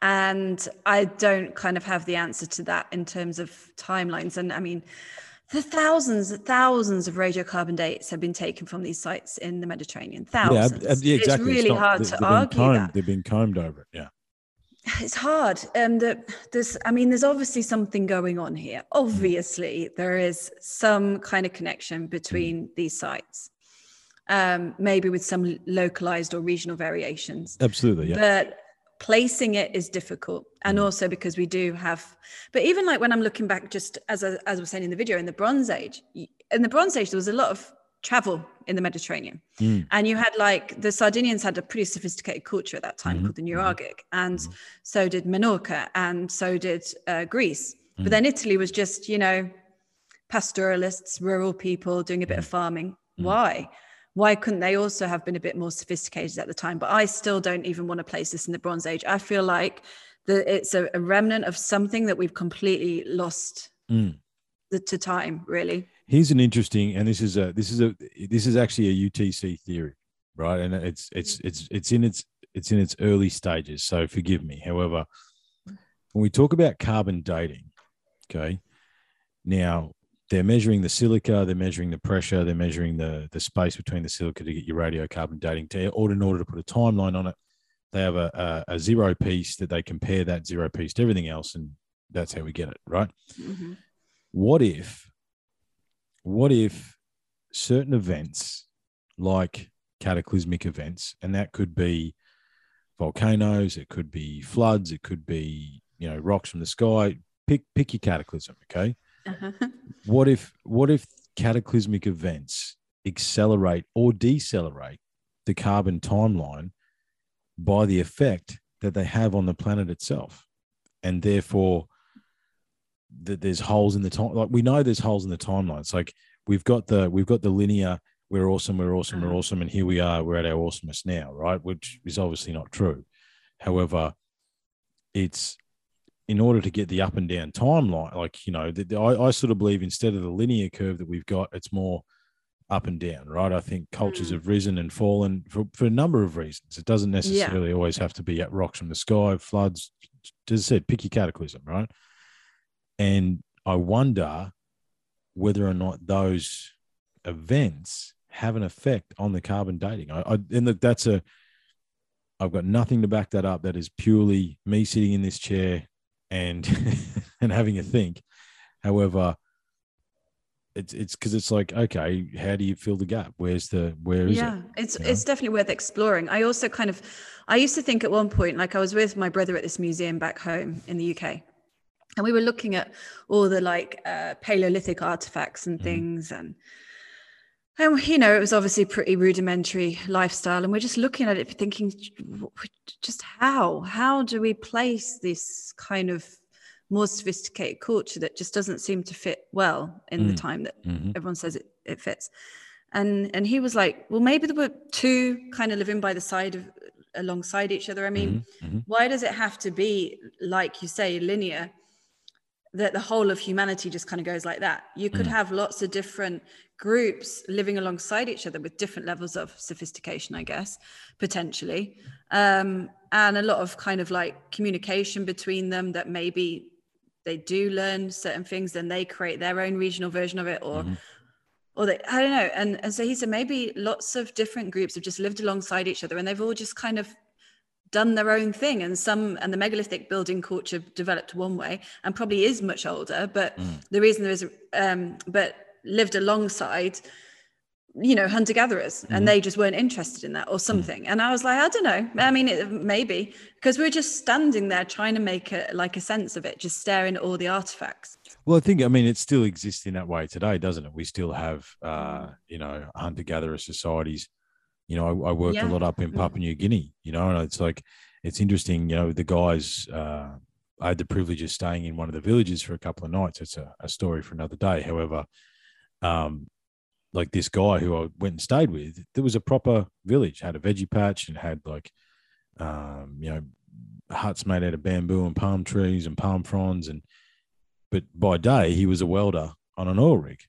And I don't kind of have the answer to that in terms of timelines. And I mean, the thousands and thousands of radiocarbon dates have been taken from these sites in the Mediterranean. Thousands. Yeah, yeah, exactly. It's really it's not, hard to argue combed, that. They've been combed over it, yeah. It's hard. Um, the, there's, I mean, there's obviously something going on here. Obviously, there is some kind of connection between these sites. Um, maybe with some localized or regional variations. Absolutely, yeah. But placing it is difficult, and also because we do have, but even like when I'm looking back, just as I, as I was saying in the video, in the Bronze Age, in the Bronze Age, there was a lot of travel in the Mediterranean. Mm. And you had like, the Sardinians had a pretty sophisticated culture at that time, mm-hmm. called the Neuralgic, and mm-hmm. so did Minorca, and so did uh, Greece. Mm. But then Italy was just, you know, pastoralists, rural people doing a bit of farming. Mm. Why? Why couldn't they also have been a bit more sophisticated at the time? But I still don't even want to place this in the Bronze Age. I feel like the, it's a, a remnant of something that we've completely lost mm. the, to time, really. Here's an interesting, and this is a this is a this is actually a U T C theory, right? And it's it's it's it's in its it's in its early stages. So forgive me. However, when we talk about carbon dating, okay, now, they're measuring the silica, they're measuring the pressure, they're measuring the, the space between the silica to get your radiocarbon dating. To, or in order to put a timeline on it, they have a, a, a zero piece that they compare that zero piece to everything else, and that's how we get it, right? Mm-hmm. What if, what if certain events, like cataclysmic events, and that could be volcanoes, it could be floods, it could be, you know, rocks from the sky, pick, pick your cataclysm, okay? What if what if cataclysmic events accelerate or decelerate the carbon timeline by the effect that they have on the planet itself, and therefore that there's holes in the time. Like, we know there's holes in the timeline. It's like we've got the we've got the linear. We're awesome. We're awesome. We're awesome. And here we are. We're at our awesomeness now, right? Which is obviously not true. However, it's in order to get the up and down timeline, like, you know, the, the, I, I sort of believe instead of the linear curve that we've got, it's more up and down, right? I think cultures mm. have risen and fallen for, for a number of reasons. It doesn't necessarily yeah. always have to be at rocks from the sky, floods, as I said, pick your cataclysm, right? And I wonder whether or not those events have an effect on the carbon dating. I, I and look, that's a, I've got nothing to back that up. That is purely me sitting in this chair and and having a think. However, it's it's because it's like, okay, how do you fill the gap? Where's the where is yeah, it? Yeah, it's it's definitely worth exploring. I also kind of I used to think at one point, like, I was with my brother at this museum back home in the U K, and we were looking at all the like uh, Paleolithic artifacts and things, mm. and and you know, it was obviously pretty rudimentary lifestyle, and we're just looking at it thinking, just how how do we place this kind of more sophisticated culture that just doesn't seem to fit well in mm. the time that mm-hmm. everyone says it, it fits? And and he was like, well, maybe there were two kind of living by the side of alongside each other. I mean, mm-hmm. why does it have to be, like you say, linear? that the whole of humanity just kind of goes like that. You could mm. have lots of different groups living alongside each other with different levels of sophistication, I guess, potentially. Um, and a lot of kind of like communication between them, that maybe they do learn certain things, then they create their own regional version of it, or mm-hmm. or they, I don't know. And, and so he said maybe lots of different groups have just lived alongside each other and they've all just kind of done their own thing, and some and the megalithic building culture developed one way and probably is much older, but mm. the reason there is um but lived alongside, you know, hunter-gatherers, mm. and they just weren't interested in that or something. mm. And I was like, I don't know, I mean, it, maybe because we were just standing there trying to make a like a sense of it, just staring at all the artifacts. Well, I think, I mean, it still exists in that way today, doesn't it? We still have uh you know, hunter-gatherer societies. You know, I, I worked yeah. a lot up in Papua New Guinea, you know, and it's like, it's interesting, you know, the guys, uh, I had the privilege of staying in one of the villages for a couple of nights. It's a, a story for another day. However, um, like this guy who I went and stayed with, there was a proper village, had a veggie patch and had like, um, you know, huts made out of bamboo and palm trees and palm fronds. And, but by day he was a welder on an oil rig,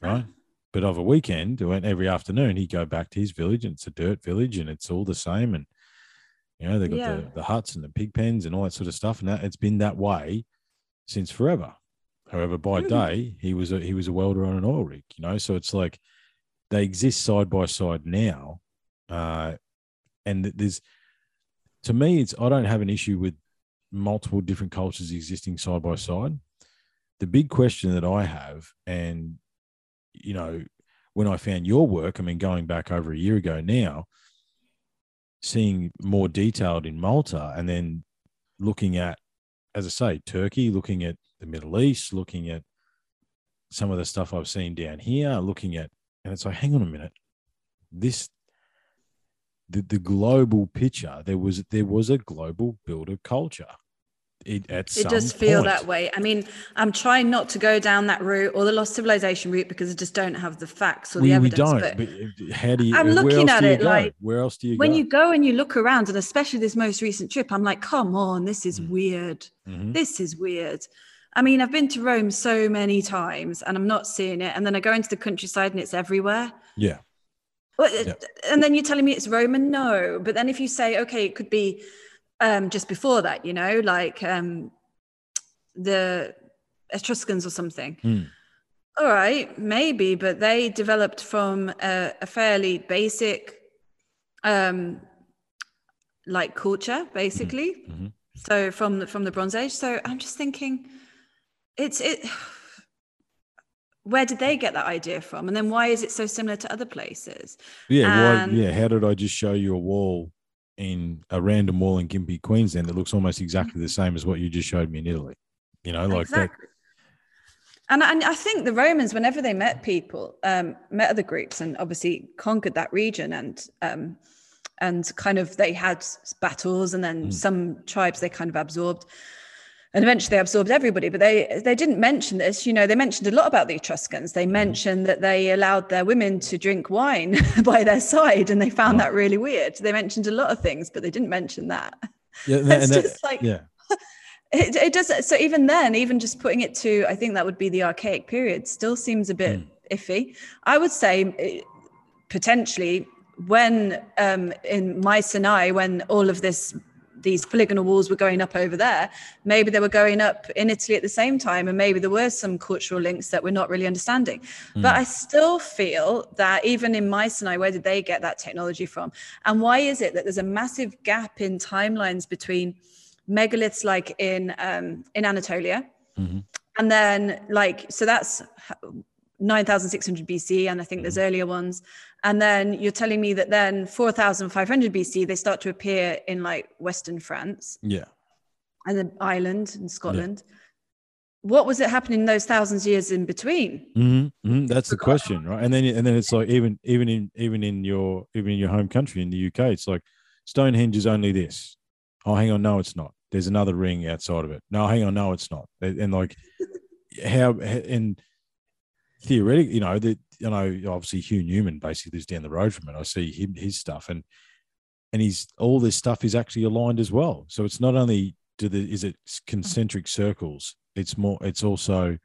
right? But over a weekend, every afternoon, he'd go back to his village, and it's a dirt village, and it's all the same. And, you know, they've got yeah. the, the huts and the pig pens and all that sort of stuff. And that, it's been that way since forever. However, by mm. day, he was, a, he was a welder on an oil rig, you know. So it's like they exist side by side now. Uh, and there's, to me, it's I don't have an issue with multiple different cultures existing side by side. The big question that I have, and you know, when I found your work, I mean, going back over a year ago now, seeing more detailed in Malta, and then looking at, as I say, Turkey, looking at the Middle East, looking at some of the stuff I've seen down here, looking at, and it's like, hang on a minute, this, the, the global picture, there was, there was a global builder culture. It, at it does feel point. that way. I mean, I'm trying not to go down that route or the lost civilization route because I just don't have the facts or we, the evidence. We don't. But how do you? I'm looking at it like, where else do you go? When you go and you look around, and especially this most recent trip, I'm like, come on, this is mm. weird. Mm-hmm. This is weird. I mean, I've been to Rome so many times, and I'm not seeing it. And then I go into the countryside, and it's everywhere. Yeah. Well, yeah. And then you're telling me it's Roman? No. But then if you say, okay, it could be. Um, just before that, you know, like um, the Etruscans or something. Mm. All right, maybe, but they developed from a, a fairly basic, um, like culture, basically. Mm-hmm. So from the, from the Bronze Age. So I'm just thinking, it's it. Where did they get that idea from? And then why is it so similar to other places? Yeah, and, why, yeah. How did I just show you a wall? In a random wall in Gympie, Queensland, that looks almost exactly the same as what you just showed me in Italy, you know, like exactly. that. And, and I think the Romans, whenever they met people, um, met other groups, and obviously conquered that region, and um, and kind of they had battles, and then mm. some tribes they kind of absorbed, and eventually they absorbed everybody. But they they didn't mention this, you know. They mentioned a lot about the Etruscans. They mentioned that they allowed their women to drink wine by their side, and they found wow. that really weird. They mentioned a lot of things, but they didn't mention that. Yeah, and it's and just that, like yeah. it, it does. So even then, even just putting it to, I think that would be the archaic period, still seems a bit mm. iffy. I would say potentially when um, in Mycenae, when all of this. These polygonal walls were going up over there. Maybe they were going up in Italy at the same time, and maybe there were some cultural links that we're not really understanding. Mm. But I still feel that even in Mycenae, where did they get that technology from? And why is it that there's a massive gap in timelines between megaliths like in um, in Anatolia, mm-hmm. and then like, so that's nine thousand six hundred B C, and I think mm-hmm. there's earlier ones. And then you're telling me that then four thousand five hundred B C, they start to appear in like Western France. Yeah. And then Ireland and Scotland. Yeah. What was it happening in those thousands of years in between? Mm-hmm. Mm-hmm. That's the question, right? And then and then it's like even even in even in your even in your home country in the U K, it's like Stonehenge is only this. Oh, hang on, no, it's not. There's another ring outside of it. No, hang on, no, it's not. And like how and theoretically, you know, that you know, obviously Hugh Newman basically lives down the road from it. I see him, his stuff, and and he's all this stuff is actually aligned as well. So it's not only do the is it concentric circles It's more. It's also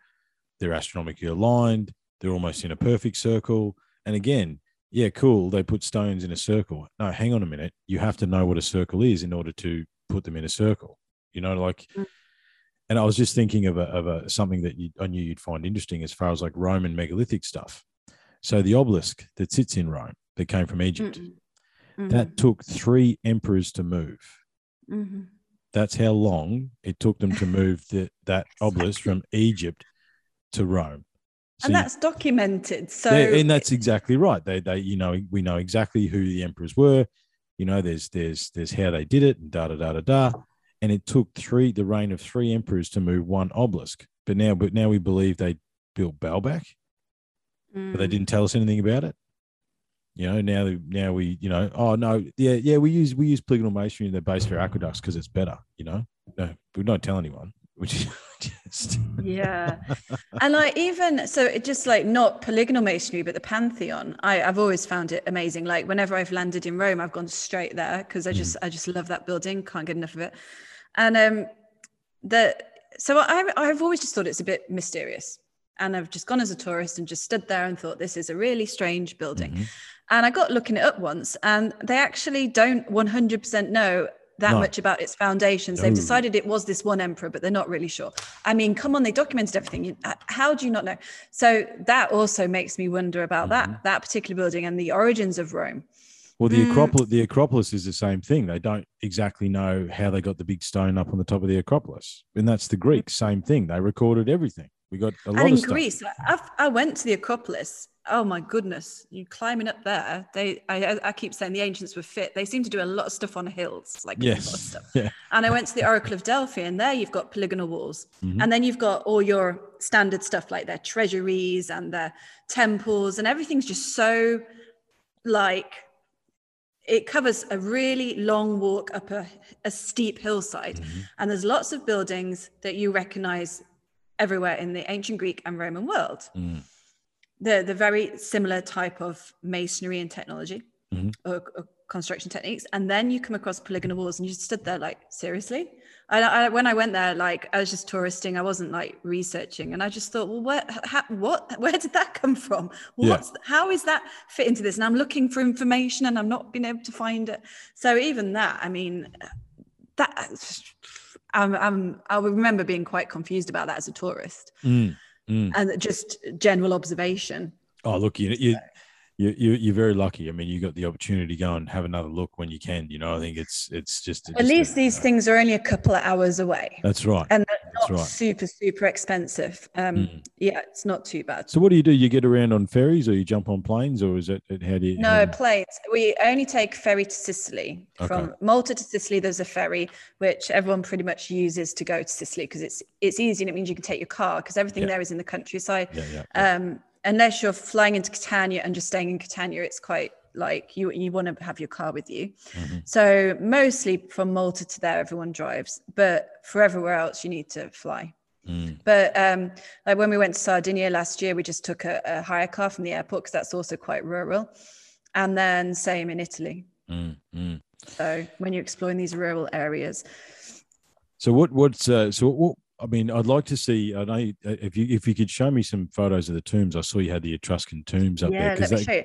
they're astronomically aligned. They're almost in a perfect circle. And again, yeah, cool. They put stones in a circle. No, hang on a minute. You have to know what a circle is in order to put them in a circle. You know, like. And I was just thinking of a, of a something that you, I knew you'd find interesting as far as like Roman megalithic stuff. So the obelisk that sits in Rome that came from Egypt, mm-hmm. that took three emperors to move. Mm-hmm. That's how long it took them to move the, that obelisk from Egypt to Rome. So and that's you, documented. So and that's exactly right. They they you know we know exactly who the emperors were. You know, there's there's there's how they did it and da da da da da. And it took three the reign of three emperors to move one obelisk. But now but now we believe they built Baalbek, mm. but they didn't tell us anything about it. You know, now now we, you know, oh no, yeah, yeah, we use we use polygonal masonry in the base for aqueducts because it's better, you know. No, we don't tell anyone, which is just yeah. And I even so it just like not polygonal masonry, but the Pantheon. I, I've always found it amazing. Like whenever I've landed in Rome, I've gone straight there because I just mm. I just love that building, can't get enough of it. And um the so I I've always just thought it's a bit mysterious. And I've just gone as a tourist and just stood there and thought, this is a really strange building. Mm-hmm. And I got looking it up once and they actually don't one hundred percent know that no. much about its foundations. No. They've decided it was this one emperor, but they're not really sure. I mean, come on, they documented everything. You, how do you not know? So that also makes me wonder about mm-hmm. that, that particular building and the origins of Rome. Well, the, mm. Acropolis, the Acropolis is the same thing. They don't exactly know how they got the big stone up on the top of the Acropolis. And that's the Greeks, same thing. They recorded everything. We got a lot and in of stuff. Greece, I, I went to the Acropolis. Oh my goodness, you climbing up there. They, I, I keep saying the ancients were fit. They seem to do a lot of stuff on hills, like yes. a lot of stuff. Yeah. And I went to the Oracle of Delphi, and there you've got polygonal walls, mm-hmm. and then you've got all your standard stuff like their treasuries and their temples, and everything's just so like it covers a really long walk up a, a steep hillside, mm-hmm. and there's lots of buildings that you recognize everywhere in the ancient Greek and Roman world. Mm. The, the very similar type of masonry and technology mm-hmm. or, or construction techniques. And then you come across polygonal walls and you stood there like, seriously? I, I, when I went there, like I was just touristing. I wasn't like researching. And I just thought, well, where, ha, what, where did that come from? What's, yeah. How is that fit into this? And I'm looking for information and I'm not being able to find it. So even that, I mean, that... Um, um, I remember being quite confused about that as a tourist, mm, mm. and just general observation. Oh, look, you, you, you, you, you're very lucky. I mean, you got the opportunity to go and have another look when you can. You know, I think it's it's just at just, least these uh, things are only a couple of hours away. That's right, and they're not that's right. super super expensive. Um, mm. Yeah, it's not too bad. So, what do you do? You get around on ferries, or you jump on planes, or is it how do you? No, um... planes. We only take ferry to Sicily. Okay. From Malta to Sicily, there's a ferry which everyone pretty much uses to go to Sicily because it's it's easy and it means you can take your car because everything yeah. there is in the countryside. Yeah, yeah, yeah. Um, unless you're flying into Catania and just staying in Catania, it's quite like you you want to have your car with you. Mm-hmm. So mostly from Malta to there, everyone drives, but for everywhere else, you need to fly. Mm. But um, like when we went to Sardinia last year, we just took a, a hire car from the airport because that's also quite rural. And then same in Italy. Mm, mm. So when you're exploring these rural areas. So what what's uh, so what? I mean, I'd like to see. I know if you if you could show me some photos of the tombs. I saw you had the Etruscan tombs up yeah, there. Let me they, show you.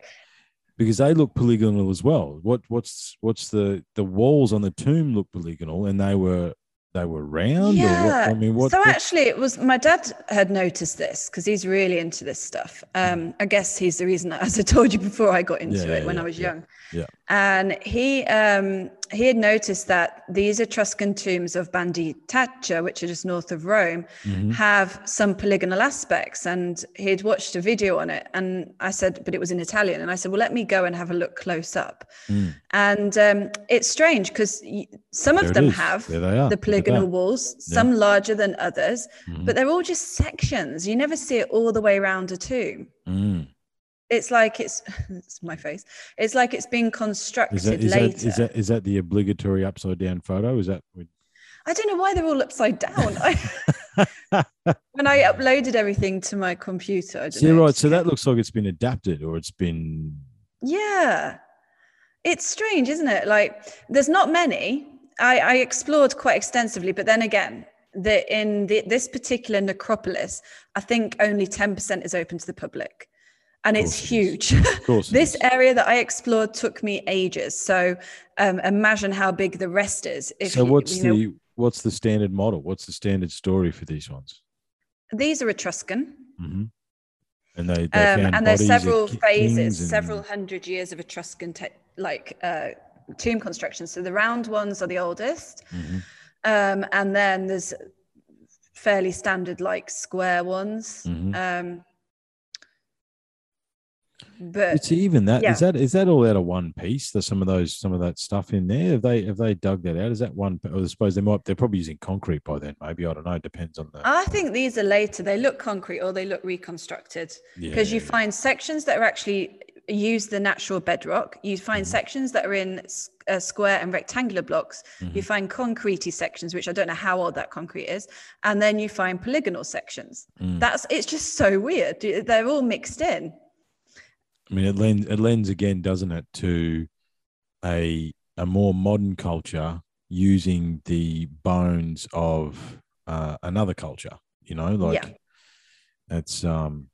Because they look polygonal as well. What what's what's the the walls on the tomb look polygonal, and they were they were round. Yeah. Or what, I mean, what, so what, actually, it was my dad had noticed this because he's really into this stuff. Um, I guess he's the reason. As I told you before, I got into yeah, it yeah, when yeah, I was yeah, young. Yeah. And he um. He had noticed that these Etruscan tombs of Banditaccia, which are just north of Rome, mm-hmm. have some polygonal aspects. And he'd watched a video on it. And I said, but it was in Italian. And I said, well, let me go and have a look close up. Mm. And um, it's strange because some there of them have the polygonal walls, some yeah. larger than others, mm-hmm. but they're all just sections. You never see it all the way around a tomb. Mm. It's like it's, it's my face. It's like it's being constructed is that, is later. That, is that is that the obligatory upside down photo? Is that? I don't know why they're all upside down. I, when I uploaded everything to my computer, I don't so know. You're right. So that looks like it's been adapted, or it's been. Yeah, it's strange, isn't it? Like there's not many. I, I explored quite extensively, but then again, that in the, this particular necropolis, I think only ten percent is open to the public. And it's huge. Of course. This area that I explored took me ages. So um, imagine how big the rest is. If so what's you, you the know, what's the standard model? What's the standard story for these ones? These are Etruscan. Mm-hmm. And they, they um, and there's several phases, and... several hundred years of Etruscan te- like uh, tomb construction. So the round ones are the oldest, mm-hmm. um, and then there's fairly standard like square ones. Mm-hmm. Um, but it's even that yeah. is that is that all out of one piece? There's some of those some of that stuff in there. Have they have they dug that out? Is that one? I suppose they might. They're probably using concrete by then. Maybe I don't know. It depends on the. I think these are later. They look concrete or they look reconstructed because yeah. you find sections that are actually use the natural bedrock. You find mm-hmm. sections that are in uh, square and rectangular blocks. Mm-hmm. You find concretey sections, which I don't know how old that concrete is, and then you find polygonal sections. Mm. That's it's just so weird. They're all mixed in. I mean, it lends, it lends again, doesn't it, to a a more modern culture using the bones of uh, another culture, you know, like yeah. it's... Um,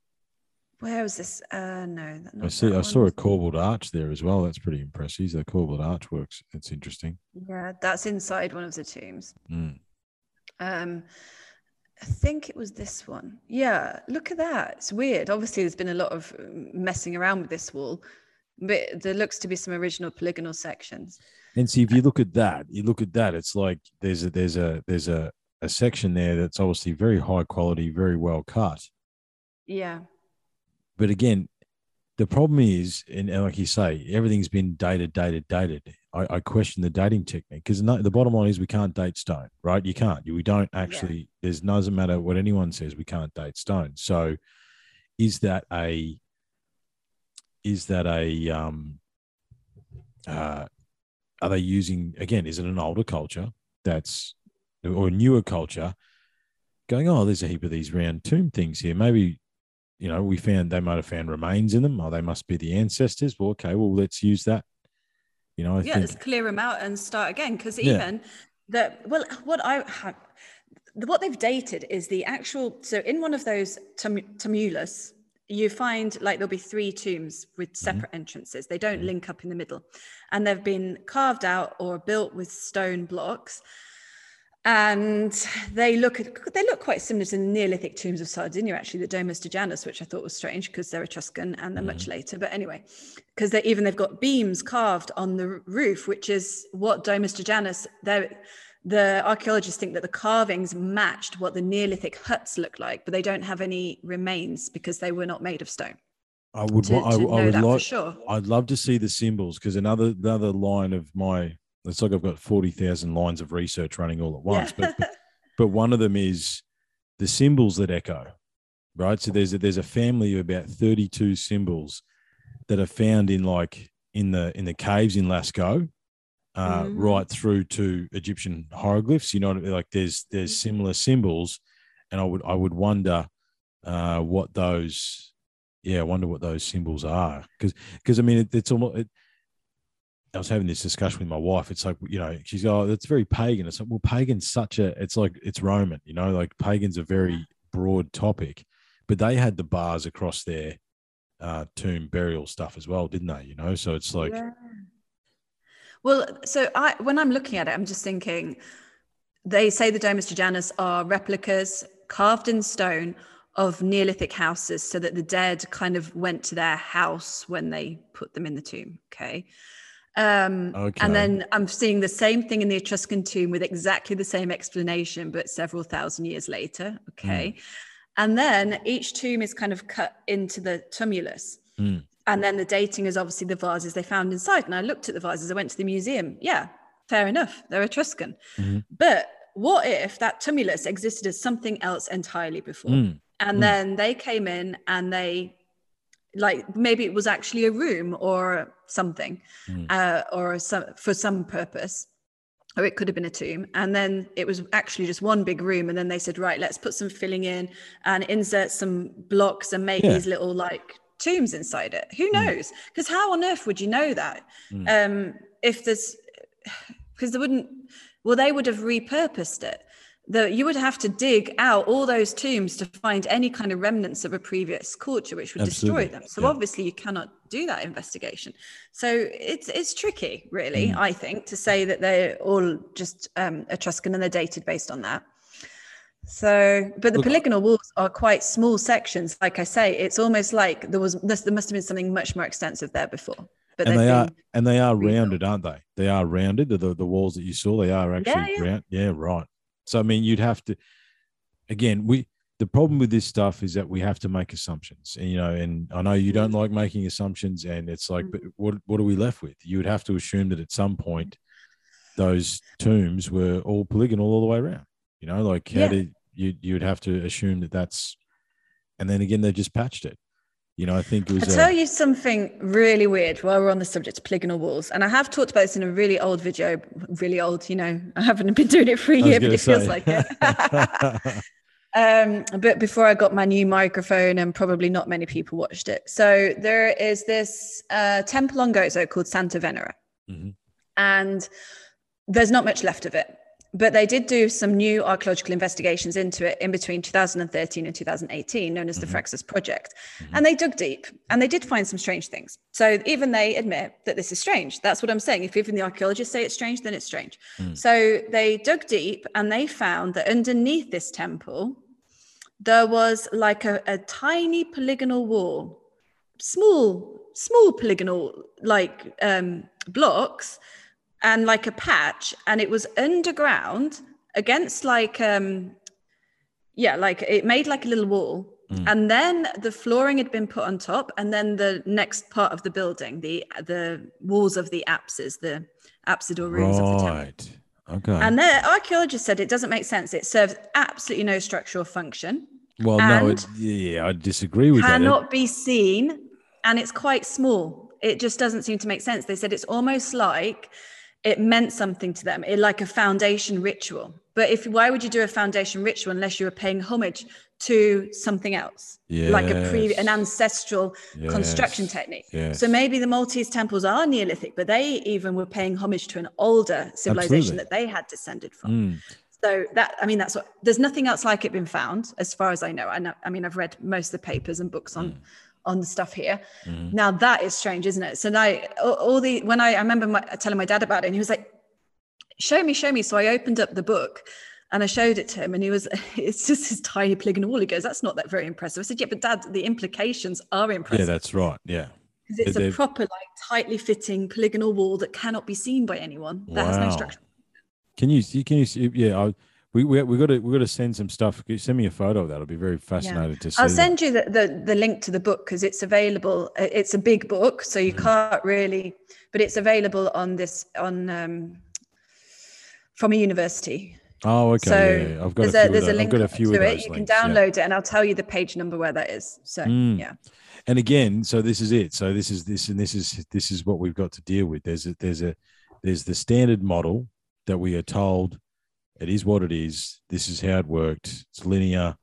Where was this? Uh, no. I, see, I saw a corbelled arch there as well. That's pretty impressive. The corbelled arch works. It's interesting. Yeah, that's inside one of the tombs. Mm. Um. I think it was this one. Yeah, look at that. It's weird. Obviously, there's been a lot of messing around with this wall, but there looks to be some original polygonal sections. And see, if you look at that, you look at that, it's like there's a there's a there's a, a section there that's obviously very high quality, very well cut. Yeah. But again, the problem is, and like you say, everything's been dated, dated, dated. I, I question the dating technique because no, the bottom line is we can't date stone, right? You can't. We don't actually. Yeah. There's no, doesn't matter what anyone says. We can't date stone. So, is that a is that a um, uh, are they using again? Is it an older culture that's or a newer culture going? Oh, there's a heap of these round tomb things here. Maybe you know we found they might have found remains in them. Oh, they must be the ancestors. Well, okay. Well, let's use that. You know, I yeah, think... let's clear them out and start again. Because even yeah. the well, what I have, what they've dated is the actual. So in one of those tum- tumulus, you find like there'll be three tombs with separate mm-hmm. entrances. They don't mm-hmm. link up in the middle, and they've been carved out or built with stone blocks. And they look at, they look quite similar to the Neolithic tombs of Sardinia, actually, the Domus de Janus, which I thought was strange because they're Etruscan and they're mm-hmm. much later. But anyway, because they even they've got beams carved on the roof, which is what Domus de Janus. The archaeologists think that the carvings matched what the Neolithic huts look like, but they don't have any remains because they were not made of stone. I would, to, I, to I, I would like, sure. I'd love to see the symbols because another, another line of my. It's like I've got forty thousand lines of research running all at once, yeah. but but one of them is the symbols that echo, right? So there's a, there's a family of about thirty-two symbols that are found in like in the in the caves in Lascaux, uh, mm-hmm. right through to Egyptian hieroglyphs. You know, like there's there's similar symbols, and I would I would wonder uh, what those yeah I wonder what those symbols are because because I mean it, it's almost. It, I was having this discussion with my wife. It's like, you know, she's, oh, that's very pagan. It's like, well, pagan's such a, it's like, it's Roman, you know, like pagan's a very broad topic, but they had the bars across their uh, tomb burial stuff as well, didn't they? You know, so it's like. Yeah. Well, so I, when I'm looking at it, I'm just thinking, they say the Domus de Janus are replicas carved in stone of Neolithic houses so that the dead kind of went to their house when they put them in the tomb. Okay. Um, okay. And then I'm seeing the same thing in the Etruscan tomb with exactly the same explanation, but several thousand years later. Okay. Mm. And then each tomb is kind of cut into the tumulus. Mm. And then the dating is obviously the vases they found inside. And I looked at the vases, I went to the museum. Yeah, fair enough. They're Etruscan. Mm-hmm. But what if that tumulus existed as something else entirely before? Mm. And mm. then they came in and they... like maybe it was actually a room or something mm. uh, or some, for some purpose, or it could have been a tomb. And then it was actually just one big room. And then they said, right, let's put some filling in and insert some blocks and make yeah. these little like tombs inside it. Who knows? Because mm. how on earth would you know that? Mm. Um, if there's, because they wouldn't, well, they would have repurposed it. that you would have to dig out all those tombs to find any kind of remnants of a previous culture, which would Absolutely. destroy them. So yeah. obviously you cannot do that investigation. So it's it's tricky, really, mm. I think, to say that they're all just um, Etruscan and they're dated based on that. So, but the Look. polygonal walls are quite small sections. Like I say, it's almost like there was there must have been something much more extensive there before. But and they are and they are real. rounded, aren't they? They are rounded. The the walls that you saw, they are actually yeah, yeah. round. Yeah, right. So, I mean, you'd have to, again, we, the problem with this stuff is that we have to make assumptions, and, you know, and I know you don't like making assumptions, and it's like, but what, what are we left with? You would have to assume that at some point those tombs were all polygonal all the way around, you know, like how yeah. did you, you would have to assume that that's, and then again, they just patched it. You know, I think it was I'll tell a, you something really weird while we're on the subject of polygonal walls. And I have talked about this in a really old video, really old, you know, I haven't been doing it for a year, but it say. feels like it. um, but before I got my new microphone, and probably not many people watched it. So there is this uh, temple on Gozo called Santa Venera. Mm-hmm. And there's not much left of it. But they did do some new archaeological investigations into it in between two thousand thirteen and two thousand eighteen, known as the mm-hmm. Fraxus Project. Mm-hmm. And they dug deep and they did find some strange things. So even they admit that this is strange. That's what I'm saying. If even the archaeologists say it's strange, then it's strange. Mm. So they dug deep and they found that underneath this temple, there was like a, a tiny polygonal wall, small, small polygonal like um, blocks, and like a patch, and it was underground against like, um, yeah, like it made like a little wall. Mm. And then the flooring had been put on top, and then the next part of the building, the the walls of the apses, the apsidal rooms right. of the temple. Okay. And the archaeologists said it doesn't make sense. It serves absolutely no structural function. Well, and no, it, yeah, I disagree with cannot that. Cannot be seen, and it's quite small. It just doesn't seem to make sense. They said it's almost like it meant something to them, it, like a foundation ritual. But if why would you do a foundation ritual unless you were paying homage to something else, yes. like a pre, an ancestral yes. construction technique? Yes. So maybe the Maltese temples are Neolithic, but they even were paying homage to an older civilization Absolutely. that they had descended from. Mm. So that, I mean, that's what, there's nothing else like it been found, as far as I know. I know, I mean, I've read most of the papers and books on. Mm. on the stuff here. Mm. Now that is strange, isn't it? So I, all, all the, when I, I remember my, telling my dad about it, and he was like, show me, show me. So I opened up the book and I showed it to him, and he was, it's just his tiny polygonal wall. He goes, that's not that very impressive. I said, yeah, but Dad, the implications are impressive. Yeah, that's right. Yeah. Because it's They've, a proper, like tightly fitting polygonal wall that cannot be seen by anyone. That wow. has no structure. Can you see, can you see, yeah, I We we we got to we got to send some stuff. Send me a photo of that. I'll be very fascinated yeah. to see. I'll send that. you the, the the link to the book, because it's available. It's a big book, so you mm. can't really. But it's available on this on um, from a university. Oh, okay. So yeah, yeah. I've got there's a, a there's a link I've got a few to it. You links. can download yeah. it, and I'll tell you the page number where that is. So mm. yeah. And again, so this is it. So this is this and this is this is what we've got to deal with. There's a, there's a there's the standard model that we are told. It is what it is. This is how it worked. It's linear,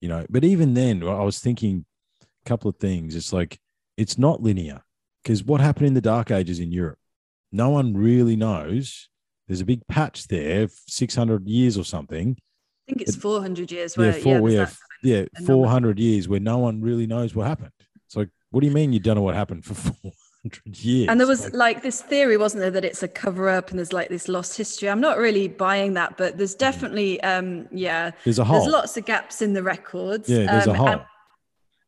you know. But even then, I was thinking a couple of things. It's like, it's not linear, because what happened in the Dark Ages in Europe? No one really knows. There's a big patch there, six hundred years or something. I think it's four hundred years. Where, yeah, four, yeah, we have, yeah four hundred years where no one really knows what happened. It's like, what do you mean you don't know what happened for four? Years. And there was like, like this theory, wasn't there, that it's a cover-up and there's like this lost history. I'm not really buying that, but there's definitely um yeah there's a hole. There's lots of gaps in the records. Yeah, there's um, a hole.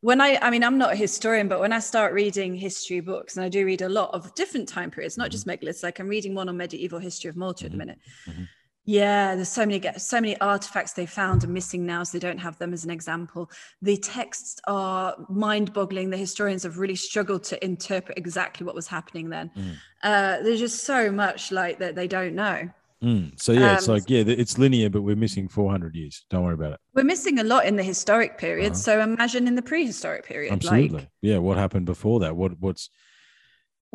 When I I mean I'm not a historian, but when I start reading history books, and I do read a lot of different time periods, not mm-hmm. just megaliths, like I'm reading one on medieval history of Malta mm-hmm. at the minute. Mm-hmm. Yeah, there's so many so many artifacts they found are missing now, so they don't have them as an example. The texts are mind-boggling. The historians have really struggled to interpret exactly what was happening then. Mm. Uh, there's just so much like that they don't know. Mm. So yeah, um, it's like, yeah, it's linear, but we're missing four hundred years. Don't worry about it. We're missing a lot in the historic period. Uh-huh. So imagine in the prehistoric period. Absolutely. Like, yeah, what happened before that? What what's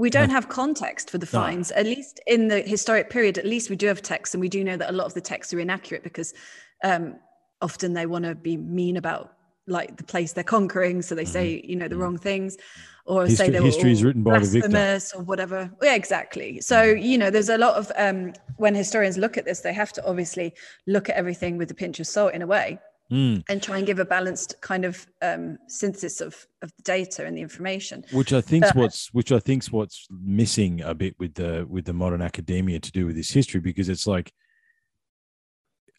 We don't have context for the finds, no. at least in the historic period. At least we do have texts, and we do know that a lot of the texts are inaccurate, because um, often they want to be mean about like the place they're conquering. So they say, you know, the wrong things, or history, say they were history is written by the victor, or whatever. Yeah, exactly. So, you know, there's a lot of, um, when historians look at this, they have to obviously look at everything with a pinch of salt in a way, mm. and try and give a balanced kind of um, synthesis of, of the data and the information. Which I think's but, what's which I think's what's missing a bit with the with the modern academia to do with this history, because it's like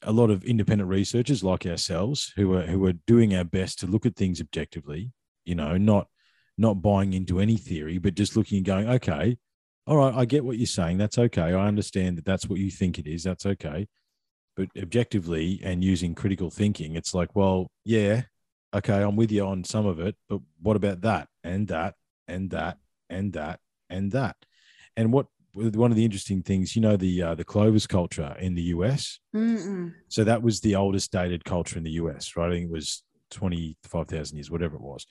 a lot of independent researchers like ourselves who are who are doing our best to look at things objectively, you know, not not buying into any theory, but just looking and going, okay, all right, I get what you're saying. That's okay. I understand that that's what you think it is. That's okay. But objectively and using critical thinking, it's like, well, yeah, okay, I'm with you on some of it, but what about that and that and that and that and that? And what one of the interesting things, you know, the uh, the Clovis culture in the U S. Mm-mm. So that was the oldest dated culture in the U S, right? I think it was twenty-five thousand years, whatever it was.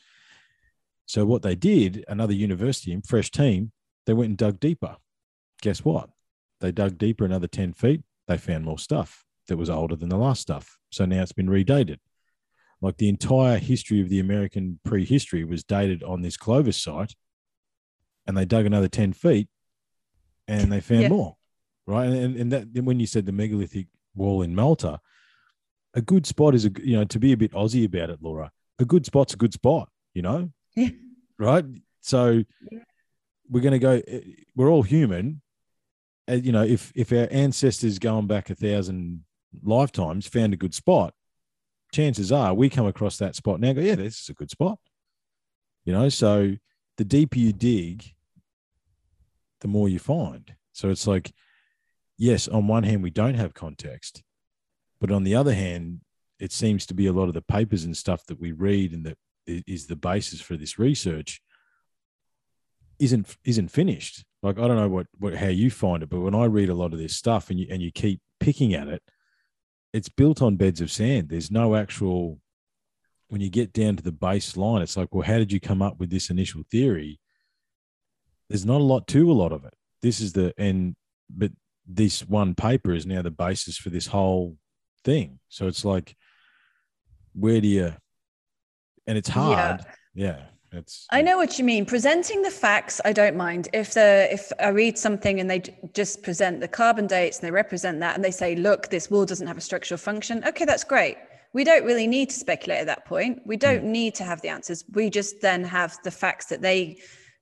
So what they did, another university, fresh team, they went and dug deeper. Guess what? They dug deeper another ten feet. They found more stuff that was older than the last stuff. So now it's been redated. Like the entire history of the American prehistory was dated on this Clovis site, and they dug another ten feet and they found yeah. more, right? And, and that, when you said the megalithic wall in Malta, a good spot is, a you know, to be a bit Aussie about it, Laura, a good spot's a good spot, you know? Yeah. Right? So we're going to go, we're all human. You know, if, if our ancestors going back a thousand lifetimes found a good spot, chances are we come across that spot now and go, yeah, this is a good spot. You know, so the deeper you dig, the more you find. So it's like, yes, on one hand, we don't have context, but on the other hand, it seems to be a lot of the papers and stuff that we read and that is the basis for this research isn't, isn't finished. Like, I don't know what, what, how you find it, but when I read a lot of this stuff and you, and you keep picking at it, it's built on beds of sand. There's no actual, when you get down to the baseline, it's like, well, how did you come up with this initial theory? There's not a lot to a lot of it. This is the, and, but this one paper is now the basis for this whole thing. So it's like, where do you, and it's hard. Yeah. yeah it's. I know what you mean. Presenting the facts, I don't mind. If the, if I read something and they just present the carbon dates and they represent that and they say, look, this wall doesn't have a structural function. Okay, that's great. We don't really need to speculate at that point. We don't mm. need to have the answers. We just then have the facts that they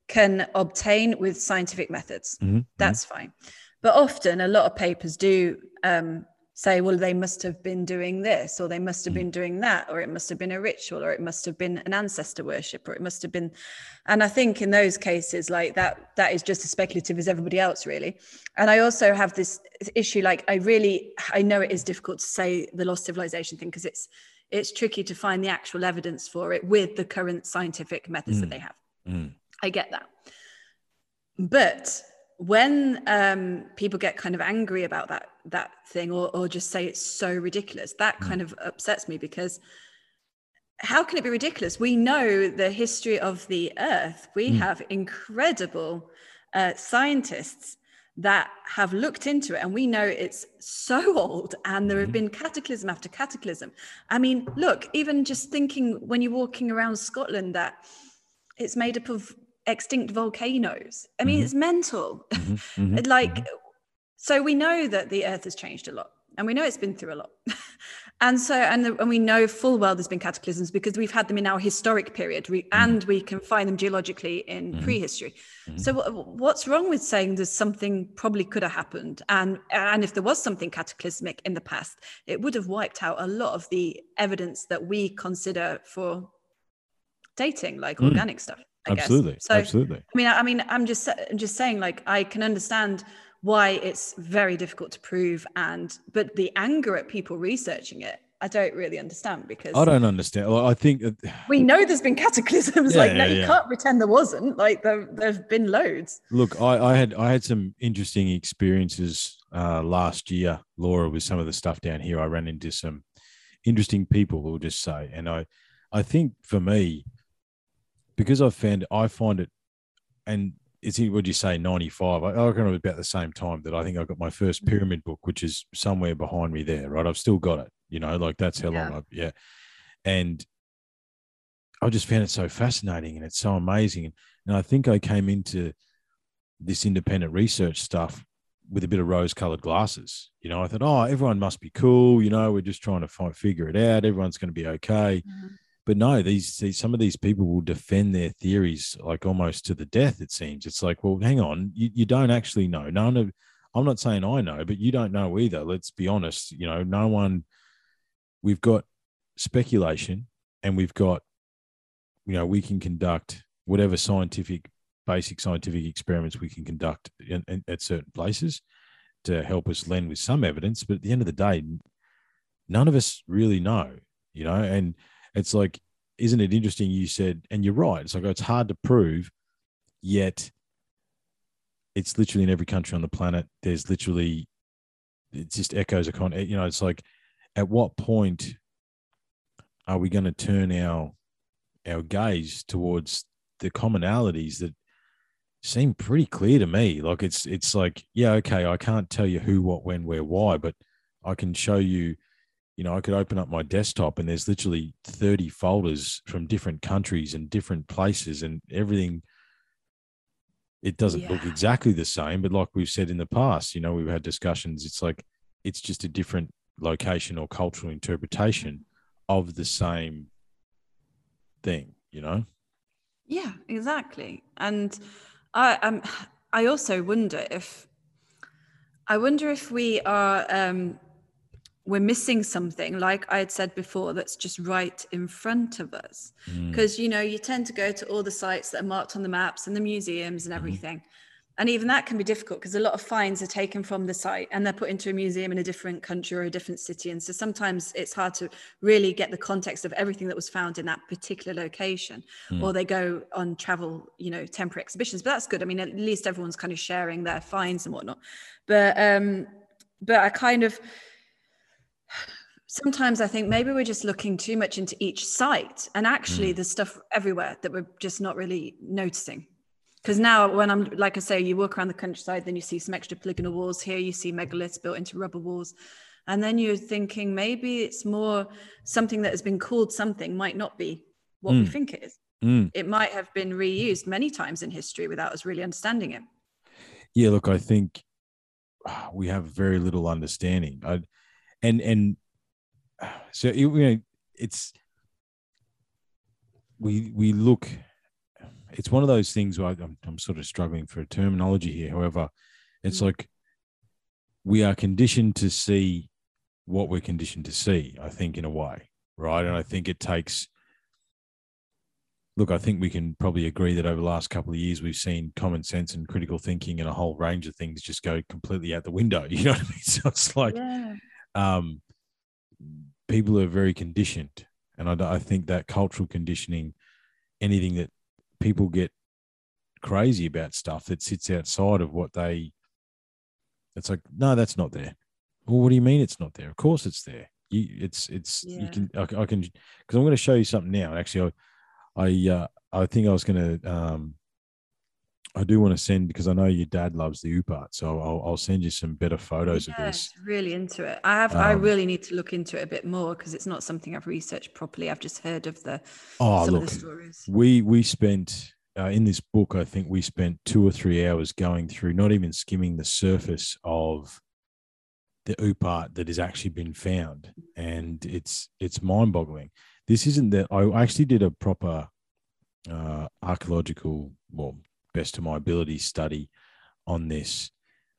can obtain with scientific methods. Mm-hmm. That's mm-hmm. fine. But often a lot of papers do um, say, well, they must have been doing this, or they must have mm-hmm. been doing that, or it must have been a ritual, or it must have been an ancestor worship, or it must have been. And I think in those cases, like that, that is just as speculative as everybody else, really. And I also have this issue, like I really, I know it is difficult to say the lost civilization thing, because it's, it's tricky to find the actual evidence for it with the current scientific methods mm-hmm. that they have. Mm-hmm. I get that. But when um, people get kind of angry about that that thing, or, or just say it's so ridiculous, that kind of upsets me, because how can it be ridiculous? We know the history of the earth. We mm. have incredible uh, scientists that have looked into it, and we know it's so old, and there have been cataclysm after cataclysm. I mean, look, even just thinking when you're walking around Scotland that it's made up of extinct volcanoes. I mean, mm-hmm. it's mental. Mm-hmm. Mm-hmm. Like, so we know that the earth has changed a lot, and we know it's been through a lot. and so, and, the, and we know full well there's been cataclysms, because we've had them in our historic period, we, mm-hmm. and we can find them geologically in mm-hmm. prehistory. Mm-hmm. So w- what's wrong with saying there's something probably could have happened? And, and if there was something cataclysmic in the past, it would have wiped out a lot of the evidence that we consider for dating, like mm. organic stuff. I absolutely guess. So, absolutely. I mean, I, I mean, I'm just, I'm just saying, like, I can understand why it's very difficult to prove, and but the anger at people researching it, I don't really understand, because I don't understand. Well, I think that, we know there's been cataclysms. Yeah, like, yeah, no, you yeah. can't pretend there wasn't. Like, there, there've been loads. Look, I, I had, I had some interesting experiences uh, last year, Laura, with some of the stuff down here. I ran into some interesting people, we'll just say, and I, I think for me, because I've found, I find it, and it's, would you say, ninety-five? I, I reckon it was about the same time that I think I got my first pyramid book, which is somewhere behind me there, right? I've still got it, you know, like that's how yeah. long I've, yeah. And I just found it so fascinating and it's so amazing. And I think I came into this independent research stuff with a bit of rose-colored glasses. You know, I thought, oh, everyone must be cool. You know, we're just trying to find, figure it out. Everyone's going to be okay. Mm-hmm. But no, these, these some of these people will defend their theories like almost to the death, it seems. It's like, well, hang on, you, you don't actually know. None of, I'm not saying I know, but you don't know either. Let's be honest. You know, no one, we've got speculation and we've got, you know, we can conduct whatever scientific, basic scientific experiments we can conduct in, in, at certain places to help us lend with some evidence. But at the end of the day, none of us really know, you know, and it's like, isn't it interesting? You said, and you're right. It's like, it's hard to prove, yet it's literally in every country on the planet. There's literally, it just echoes a con, you know, it's like, at what point are we going to turn our, our gaze towards the commonalities that seem pretty clear to me? Like it's, it's like, yeah, okay, I can't tell you who, what, when, where, why, but I can show you, you know, I could open up my desktop and there's literally thirty folders from different countries and different places and everything. It doesn't yeah. look exactly the same, but like we've said in the past, you know, we've had discussions. It's like, it's just a different location or cultural interpretation of the same thing, you know? Yeah, exactly. And I um, I also wonder if I wonder if we are um, we're missing something, like I had said before, that's just right in front of us. Because, mm. you know, you tend to go to all the sites that are marked on the maps and the museums and everything. Mm. And even that can be difficult because a lot of finds are taken from the site and they're put into a museum in a different country or a different city. And so sometimes it's hard to really get the context of everything that was found in that particular location. Mm. Or they go on travel, you know, temporary exhibitions, but that's good. I mean, at least everyone's kind of sharing their finds and whatnot. But, um, but I kind of... sometimes I think maybe we're just looking too much into each site and actually mm. there's stuff everywhere that we're just not really noticing. Because now when I'm, like I say, you walk around the countryside, then you see some extra polygonal walls here, you see megaliths built into rubber walls. And then you're thinking maybe it's more something that has been called something might not be what mm. we think it is. Mm. It might have been reused many times in history without us really understanding it. Yeah, look, I think we have very little understanding. I, and and so, it, you know, it's, we, we look... it's one of those things where I'm, I'm sort of struggling for a terminology here. However, it's mm-hmm. like we are conditioned to see what we're conditioned to see, I think, in a way, right? And I think it takes, look, I think we can probably agree that over the last couple of years, we've seen common sense and critical thinking and a whole range of things just go completely out the window. You know what I mean? So it's like yeah. um, people are very conditioned. And I, I think that cultural conditioning, anything that people get crazy about stuff that sits outside of what they, it's like, no, that's not there. Well, what do you mean it's not there? Of course it's there. You, it's, it's, yeah. you can, I, I can, because I'm going to show you something now. Actually, I, I, uh, I think I was going to, um, I do want to send, because I know your dad loves the Upad, so I'll, I'll send you some better photos yeah, of this. Really into it. I have. Um, I really need to look into it a bit more because it's not something I've researched properly. I've just heard of the oh, some look, of the stories. We we spent uh, in this book. I think we spent two or three hours going through, not even skimming the surface of the Upad that has actually been found, and it's it's mind-boggling. This isn't that I actually did a proper uh, archaeological well. best to my ability study on this.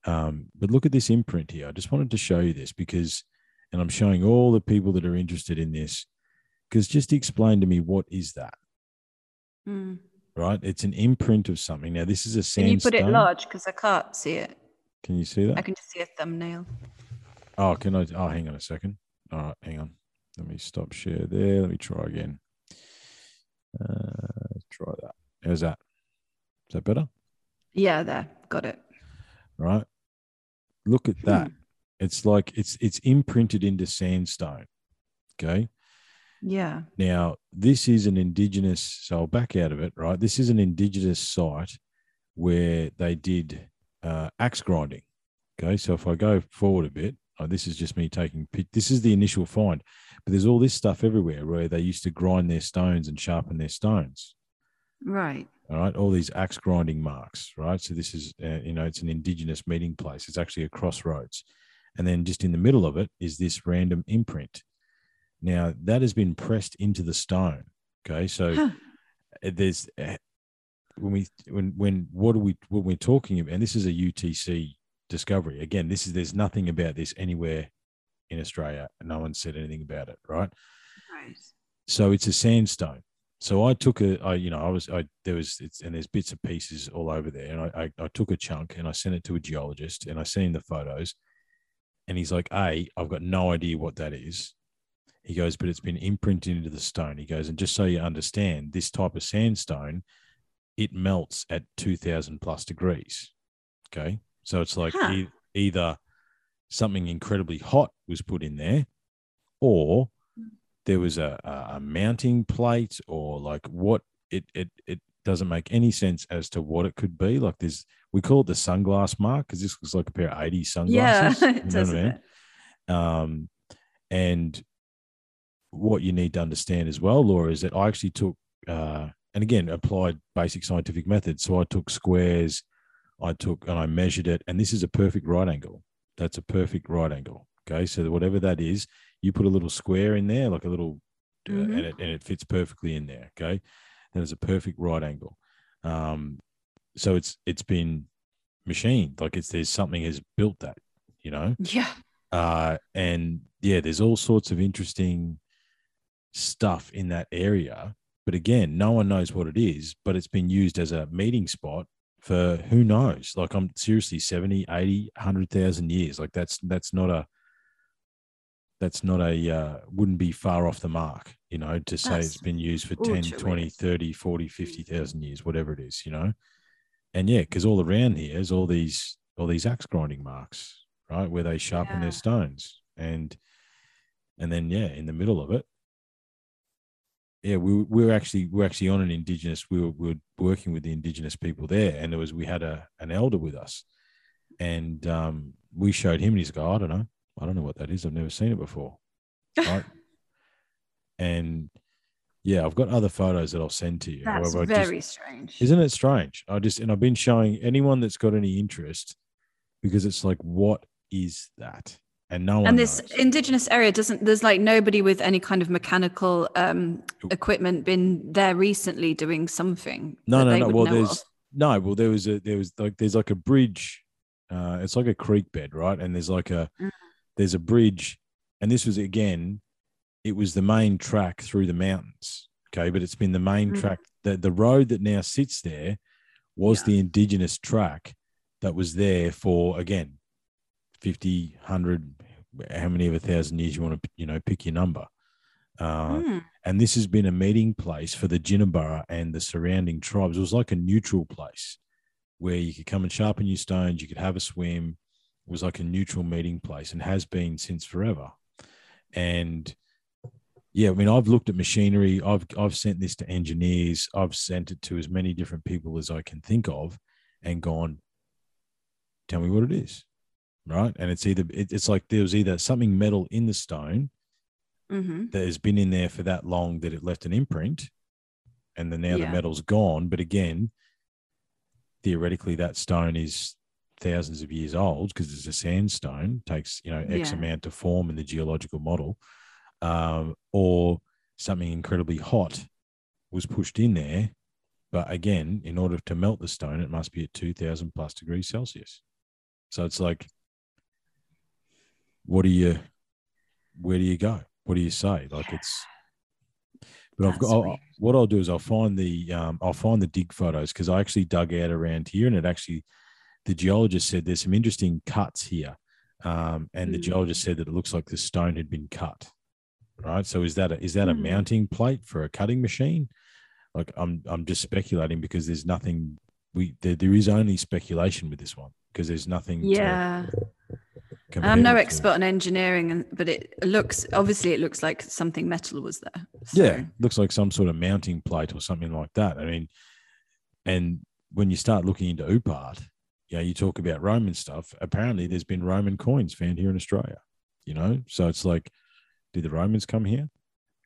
Um, but look at this imprint here. I just wanted to show you this because, and I'm showing all the people that are interested in this, because just explain to me, what is that? Mm. Right? It's an imprint of something. Now, this is a sandstone. Can you put it large? Because I can't see it. Can you see that? I can just see a thumbnail. Oh, can I? Oh, hang on a second. All right, hang on. Let me stop share there. Let me try again. Uh, try that. How's that? Is that better? Yeah, there. Got it. All right. Look at that. Hmm. It's like it's it's imprinted into sandstone. Okay. Yeah. Now, this is an indigenous, so I'll back out of it, right? This is an indigenous site where they did uh, axe grinding. Okay. So if I go forward a bit, oh, this is just me taking, this is the initial find. But there's all this stuff everywhere where they used to grind their stones and sharpen their stones. Right. All right. All these axe grinding marks. Right. So this is, uh, you know, it's an indigenous meeting place. It's actually a crossroads. And then just in the middle of it is this random imprint. Now that has been pressed into the stone. Okay. So huh. there's, uh, when we, when, when, what are we, what we're talking about, and this is a U T C discovery. Again, this is, there's nothing about this anywhere in Australia. No one said anything about it. Right. Right. So it's a sandstone. So I took a, I, you know, I was, I, there was, it's, and there's bits and pieces all over there. And I, I, I took a chunk and I sent it to a geologist and I sent him the photos and he's like, "Hey, I've got no idea what that is." He goes, "But it's been imprinted into the stone." He goes, "And just so you understand, this type of sandstone, it melts at two thousand plus degrees." Okay. So it's like huh. e- either something incredibly hot was put in there or there was a, a, a mounting plate or like what it, it, it doesn't make any sense as to what it could be. Like this, we call it the sunglass mark because this looks like a pair of eighty sunglasses. Yeah, it doesn't it? Um, and what you need to understand as well, Laura, is that I actually took, uh, and again, applied basic scientific methods. So I took squares, I took, and I measured it. And this is a perfect right angle. That's a perfect right angle. Okay. So whatever that is, you put a little square in there, like a little, mm-hmm. uh, and, it, and it fits perfectly in there. Okay. Then it's a perfect right angle. Um, so it's, it's been machined. Like it's, there's something has built that, you know? Yeah. Uh, and yeah, there's all sorts of interesting stuff in that area. But again, no one knows what it is, but it's been used as a meeting spot for who knows, like I'm seriously seventy, eighty, one hundred thousand years. Like that's, that's not a, that's not a, uh, wouldn't be far off the mark, you know, to say that's, it's been used for ten, twenty, thirty, forty, fifty thousand years, whatever it is, you know? And yeah, cause all around here is all these, all these axe grinding marks, right? Where they sharpen yeah. their stones and, and then, yeah, in the middle of it, yeah, we, we were actually we were actually on an indigenous. We were, we were working with the indigenous people there, and there was we had a an elder with us, and um, we showed him, and he's like, oh, I don't know, I don't know what that is. I've never seen it before. Right? And yeah, I've got other photos that I'll send to you. That's However, very just, strange, isn't it? Strange. I just and I've been showing anyone that's got any interest because it's like, what is that? And no one and this knows. Indigenous area doesn't, there's like nobody with any kind of mechanical um, equipment been there recently doing something. No, no, no. Well, there's, of. no, well, there was a, there was like, there's like a bridge. Uh, it's like a creek bed, right? And there's like a, mm. there's a bridge. And this was, again, it was the main track through the mountains. Okay. But it's been the main mm. track that the road that now sits there was yeah. the indigenous track that was there for, again, fifty, one hundred, how many of a thousand years you want to, you know, pick your number. Uh, mm. And this has been a meeting place for the Jinnabara and the surrounding tribes. It was like a neutral place where you could come and sharpen your stones, you could have a swim. It was like a neutral meeting place and has been since forever. And yeah, I mean, I've looked at machinery. I've, I've sent this to engineers. I've sent it to as many different people as I can think of and gone, tell me what it is. Right. And it's either, it's like there was either something metal in the stone mm-hmm. that has been in there for that long that it left an imprint and then now yeah. the metal's gone. But again, theoretically, that stone is thousands of years old because it's a sandstone, takes, you know, X yeah. amount to form in the geological model. Um, or something incredibly hot was pushed in there. But again, in order to melt the stone, it must be at two thousand plus degrees Celsius. So it's like, what do you, where do you go? What do you say? Like yeah. it's, but I've got, I'll, what I'll do is I'll find the, um, I'll find the dig photos because I actually dug out around here and it actually, the geologist said there's some interesting cuts here. Um, and mm. the geologist said that it looks like the stone had been cut. Right. So is that, a, is that mm. a mounting plate for a cutting machine? Like I'm, I'm just speculating because there's nothing we, there, there is only speculation with this one because there's nothing. Yeah. To, I'm no expert on engineering, but it looks, obviously it looks like something metal was there. So. Yeah, looks like some sort of mounting plate or something like that. I mean, and when you start looking into Upad, you know, you talk about Roman stuff, apparently there's been Roman coins found here in Australia, you know? So it's like, Did the Romans come here?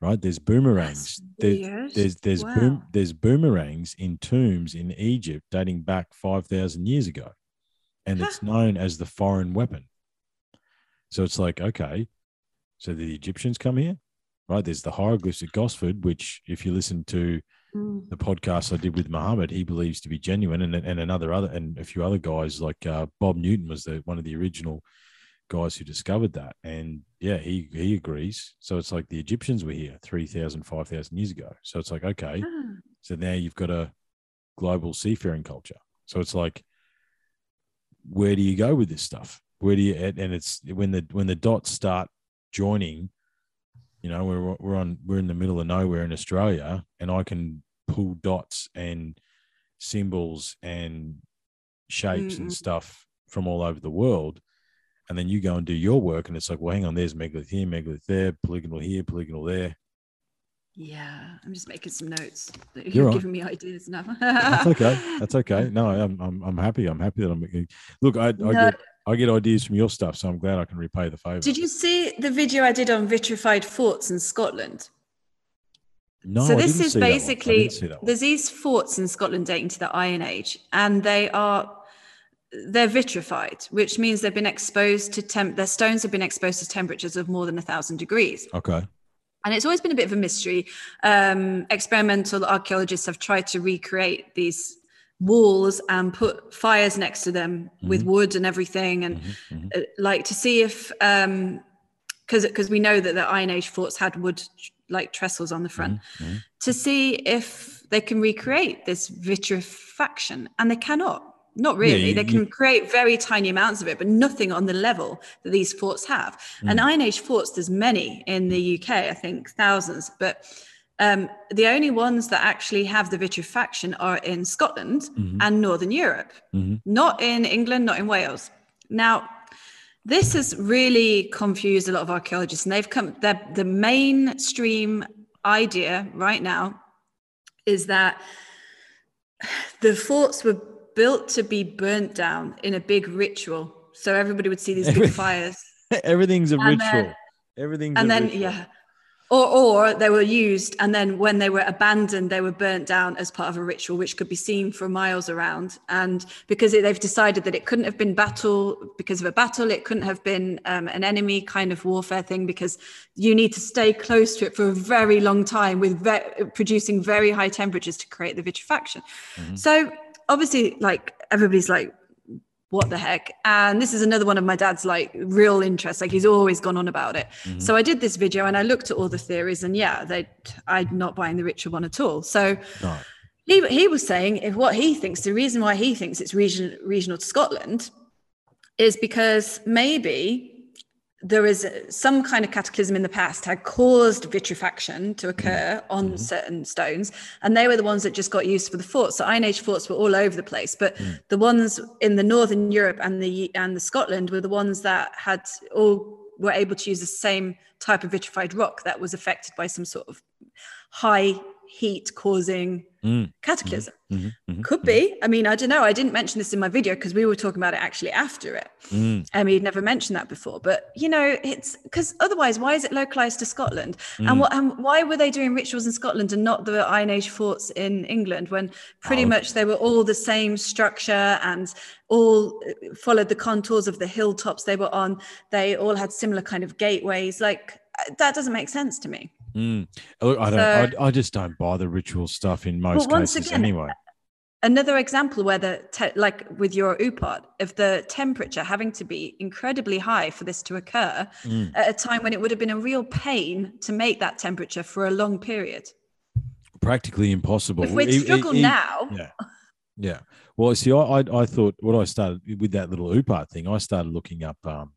Right? There's boomerangs. There's there's there's, wow. boom, there's boomerangs in tombs in Egypt dating back five thousand years ago. And it's known as the foreign weapon. So it's like, okay, so the Egyptians come here, right? There's the hieroglyphs at Gosford, which if you listen to mm. the podcast I did with Muhammad, he believes to be genuine. And, and another other, and a few other guys like uh, Bob Newton was the, one of the original guys who discovered that. And yeah, he, he agrees. So it's like the Egyptians were here three thousand, five thousand years ago. So it's like, okay, mm. so now you've got a global seafaring culture. So it's like, where do you go with this stuff? Where do you, and it's when the, when the dots start joining, you know, we're, we're on, we're in the middle of nowhere in Australia, and I can pull dots and symbols and shapes mm-hmm. and stuff from all over the world. And then you go and do your work, and it's like, well, hang on, there's megalith here, megalith there, polygonal here, polygonal there. Yeah, I'm just making some notes. You're right. Giving me ideas now. That's okay. That's okay. No, I'm, I'm, I'm happy. I'm happy that I'm. Look, I, no. I, get, I get ideas from your stuff, so I'm glad I can repay the favour. Did you see the video I did on vitrified forts in Scotland? No. So this I didn't is see basically that that there's these forts in Scotland dating to the Iron Age, and they are. They're vitrified, which means they've been exposed to temp. Their stones have been exposed to temperatures of more than a thousand degrees. Okay. And it's always been a bit of a mystery. Um, experimental archaeologists have tried to recreate these walls and put fires next to them mm-hmm. with wood and everything, and mm-hmm. Mm-hmm. like to see if um, because because we know that the Iron Age forts had wood like trestles on the front, mm-hmm. to see if they can recreate this vitrifaction, and they cannot. Not really. Yeah, you, they can you, create very tiny amounts of it, but nothing on the level that these forts have. Mm. And Iron Age forts, there's many in the U K, I think thousands, but um, the only ones that actually have the vitrifaction are in Scotland mm-hmm. and Northern Europe, mm-hmm. not in England, not in Wales. Now, this has really confused a lot of archaeologists, and they've come, the mainstream idea right now is that the forts were built to be burnt down in a big ritual, so everybody would see these Every, big fires. Everything's a and ritual. Then, Everything's and a then ritual. yeah, or or they were used, and then when they were abandoned, they were burnt down as part of a ritual, which could be seen for miles around. And because it, they've decided that it couldn't have been battle because of a battle, it couldn't have been um, an enemy kind of warfare thing, because you need to stay close to it for a very long time with ve- producing very high temperatures to create the vitrifaction. Mm-hmm. So. Obviously, like, everybody's like, what the heck? And this is another one of my dad's like real interests. Like, he's always gone on about it. Mm-hmm. So I did this video and I looked at all the theories, and yeah, they, I'm not buying the ritual one at all. So no. he, he was saying if what he thinks, the reason why he thinks it's region, regional to Scotland is because maybe there is some kind of cataclysm in the past had caused vitrifaction to occur on mm-hmm. certain stones, and they were the ones that just got used for the forts. So Iron Age forts were all over the place, but mm. the ones in the Northern Europe and the and the Scotland were the ones that had all were able to use the same type of vitrified rock that was affected by some sort of high heat causing mm. cataclysm. Mm-hmm. Mm-hmm. Could be. I mean, I don't know. I didn't mention this in my video because we were talking about it actually after it. Mm. I mean, he'd never mentioned that before. But, you know, it's because otherwise, why is it localized to Scotland? Mm. And what? And why were they doing rituals in Scotland and not the Iron Age forts in England, when pretty oh. much they were all the same structure and all followed the contours of the hilltops they were on? They all had similar kind of gateways. Like, that doesn't make sense to me. Mm. Look, I don't. So, I, I just don't buy the ritual stuff in most well, cases, again, anyway. Another example where the te- like with your Upad, of the temperature having to be incredibly high for this to occur mm. at a time when it would have been a real pain to make that temperature for a long period. Practically impossible. If we struggle it, it, now. Yeah. Yeah. Well, see, I, I I thought what I started with that little Upad thing. I started looking up um,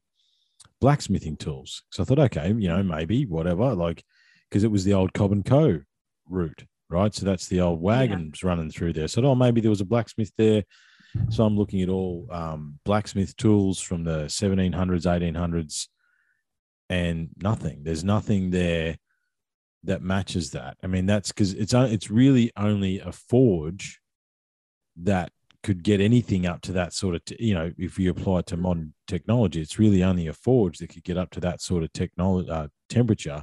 blacksmithing tools. So I thought, okay, you know, maybe whatever, like. Because it was the old Cobb and Co route, right? So that's the old wagons yeah. running through there. So, oh, maybe there was a blacksmith there. So I'm looking at all um, blacksmith tools from the seventeen hundreds, eighteen hundreds, and nothing. There's nothing there that matches that. I mean, that's because it's it's really only a forge that could get anything up to that sort of, t- you know, if you apply it to modern technology, it's really only a forge that could get up to that sort of technology, uh, temperature.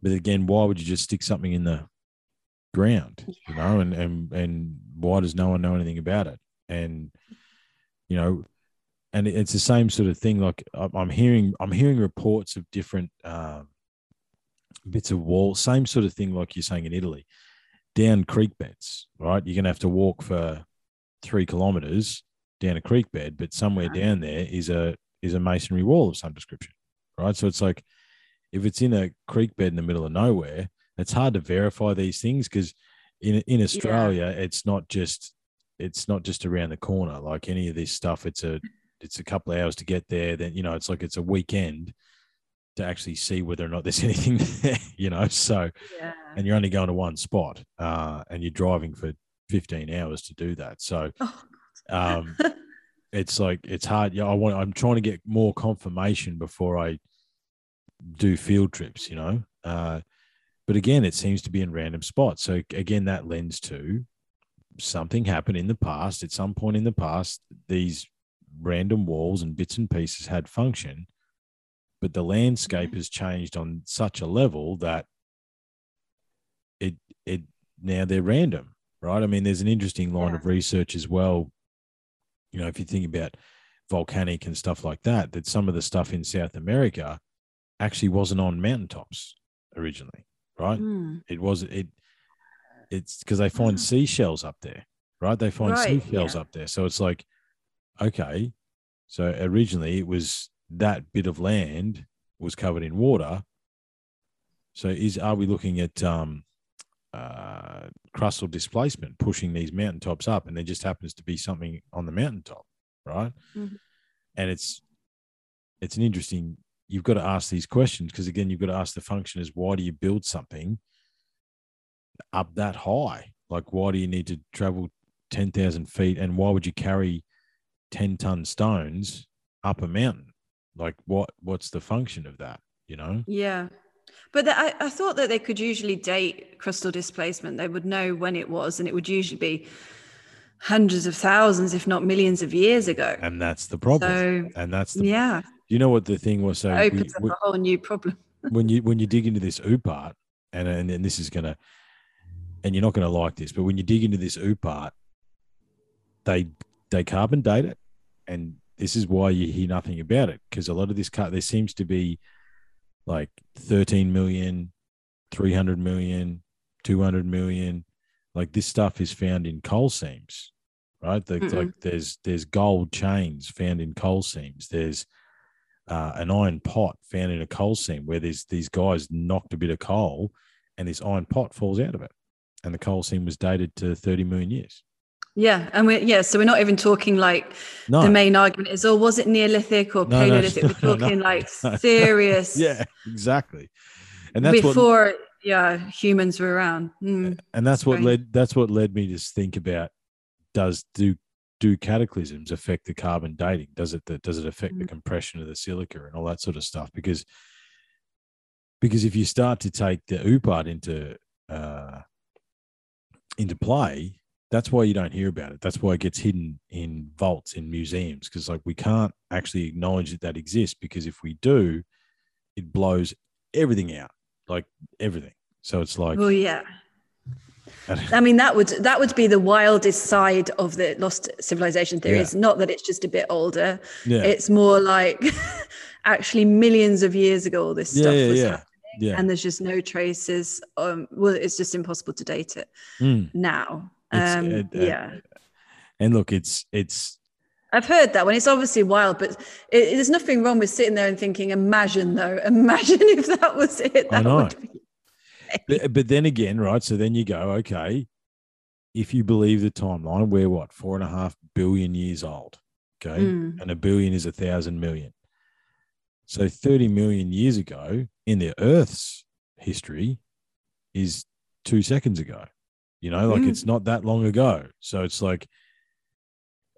But again, why would you just stick something in the ground, yeah. you know, and, and, and why does no one know anything about it? And, you know, and it's the same sort of thing. Like I'm hearing, I'm hearing reports of different uh, bits of wall, same sort of thing. Like you're saying in Italy, down creek beds, right? You're going to have to walk for three kilometers down a creek bed, but somewhere down there is a, is a masonry wall of some description, right? So it's like, if it's in a creek bed in the middle of nowhere, it's hard to verify these things. Cause in, in Australia, yeah. it's not just, it's not just around the corner. Like any of this stuff, it's a, it's a couple of hours to get there. Then, you know, it's like, it's a weekend to actually see whether or not there's anything there, you know? So, yeah. and you're only going to one spot uh, and you're driving for fifteen hours to do that. So oh, um, it's like, it's hard. Yeah. I want, I'm trying to get more confirmation before I do field trips, you know? Uh, but again, it seems to be in random spots. So again, that lends to something happened in the past. At some point in the past, these random walls and bits and pieces had function, but the landscape mm-hmm. has changed on such a level that it it now they're random, right? I mean, there's an interesting line yeah. of research as well. You know, if you think about volcanic and stuff like that, that some of the stuff in South America actually wasn't on mountaintops originally, right? Mm. It was it it's because they find mm. seashells up there, right? They find right, seashells yeah. up there, so it's like. Okay, so originally it was that bit of land was covered in water. So is are we looking at um, uh, crustal displacement pushing these mountaintops up, and there just happens to be something on the mountaintop, right? Mm-hmm. And it's it's an interesting. You've got to ask these questions because again, you've got to ask the function is why do you build something up that high? Like why do you need to travel ten thousand feet, and why would you carry ten ton stones up a mountain? Like what what's the function of that, you know? Yeah, but the, I, I thought that they could usually date crustal displacement. They would know when it was, and it would usually be hundreds of thousands if not millions of years ago. And that's the problem. So, and that's the yeah you know what the thing was, so it opens we, up we, a whole new problem. when you when you dig into this Upad, and and, and this is gonna and you're not gonna like this, but when you dig into this Upad, they they carbon date it. And this is why you hear nothing about it, because a lot of this car, there seems to be like thirteen million, three hundred million, two hundred million. Like this stuff is found in coal seams, right? The, like there's there's gold chains found in coal seams. There's uh, an iron pot found in a coal seam where there's these guys knocked a bit of coal and this iron pot falls out of it. And the coal seam was dated to thirty million years. Yeah, and we yeah, so we're not even talking like no. the main argument is, oh, was it Neolithic or no, Paleolithic? No, no, we're talking no, like no, serious. No. Yeah, exactly. And that's before what, yeah, humans were around. Mm, and that's what led that's what led me to think about does do do cataclysms affect the carbon dating? Does it the, does it affect mm. the compression of the silica and all that sort of stuff? Because because if you start to take the Upad into uh, into play. That's why you don't hear about it. That's why it gets hidden in vaults, in museums, because like we can't actually acknowledge that that exists, because if we do, it blows everything out, like everything. So it's like, well, yeah. I, I mean, that would that would be the wildest side of the lost civilization theory. Yeah. It's not that it's just a bit older. Yeah. It's more like actually millions of years ago, all this yeah, stuff yeah, was yeah. happening. Yeah. And there's just no traces. Um, well, it's just impossible to date it mm. now. Um, uh, yeah, and look, it's it's. I've heard that one. It's obviously wild, but it, it, there's nothing wrong with sitting there and thinking. Imagine though, imagine if that was it. That I know. Would be but, but then again, right? So then you go, okay. If you believe the timeline, we're what four and a half billion years old, okay? Mm. And a billion is a thousand million. So thirty million years ago in the Earth's history is two seconds ago. You know, like mm. it's not that long ago. So it's like,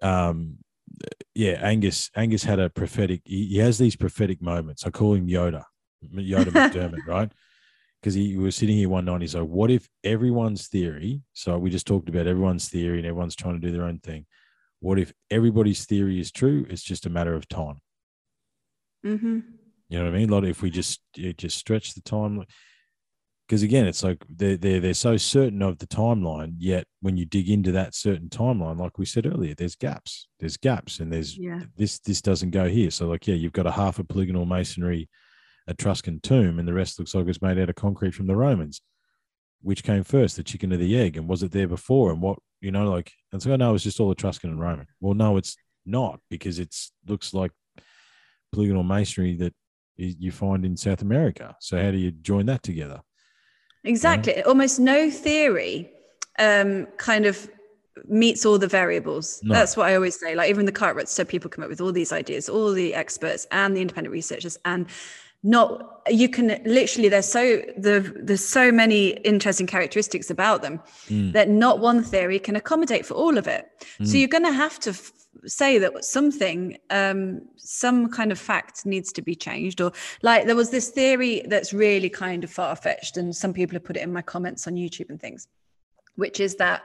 um, yeah, Angus, Angus had a prophetic, he, he has these prophetic moments. I call him Yoda, Yoda McDermott, right? because he was sitting here one night and he's like, what if everyone's theory, so we just talked about everyone's theory and everyone's trying to do their own thing. What if everybody's theory is true? It's just a matter of time. Mm-hmm. You know what I mean? Like if we just, it just stretch the time. Because again, it's like they're, they're, they're so certain of the timeline, yet when you dig into that certain timeline, like we said earlier, there's gaps, there's gaps, and there's yeah. this this doesn't go here. So like, yeah, you've got a half a polygonal masonry Etruscan tomb and the rest looks like it's made out of concrete from the Romans. Which came first, the chicken or the egg? And was it there before? And what, you know, like, and so no, it's just all Etruscan and Roman. Well, no, it's not, because it looks like polygonal masonry that you find in South America. So how do you join that together? Exactly. Yeah. Almost no theory um, kind of meets all the variables. No. That's what I always say. Like even the cartwrights, so people come up with all these ideas, all the experts and the independent researchers, and not, you can literally, there's so, the, there's so many interesting characteristics about them mm. that not one theory can accommodate for all of it. Mm. So you're going to have to f- say that something, um, some kind of fact needs to be changed. Or like there was this theory that's really kind of far-fetched, and some people have put it in my comments on YouTube and things, which is that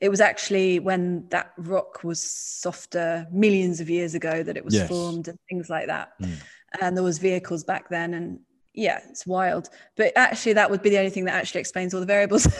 it was actually when that rock was softer millions of years ago that it was yes. formed and things like that. Mm. And there was vehicles back then, and yeah, it's wild. But actually that would be the only thing that actually explains all the variables. But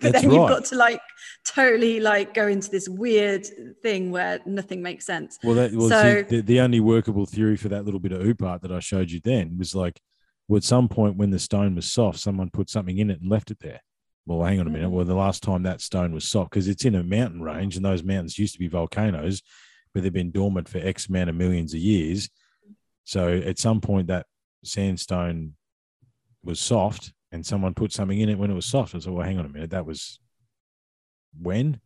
that's then right. You've got to like totally like go into this weird thing where nothing makes sense. Well, that was so, the, the only workable theory for that little bit of Upad that I showed you then was like, well, at some point when the stone was soft, someone put something in it and left it there. Well, hang on a minute. Well, the last time that stone was soft, because it's in a mountain range and those mountains used to be volcanoes, but they've been dormant for X amount of millions of years. So at some point that sandstone was soft and someone put something in it when it was soft. I said, well, hang on a minute. That was when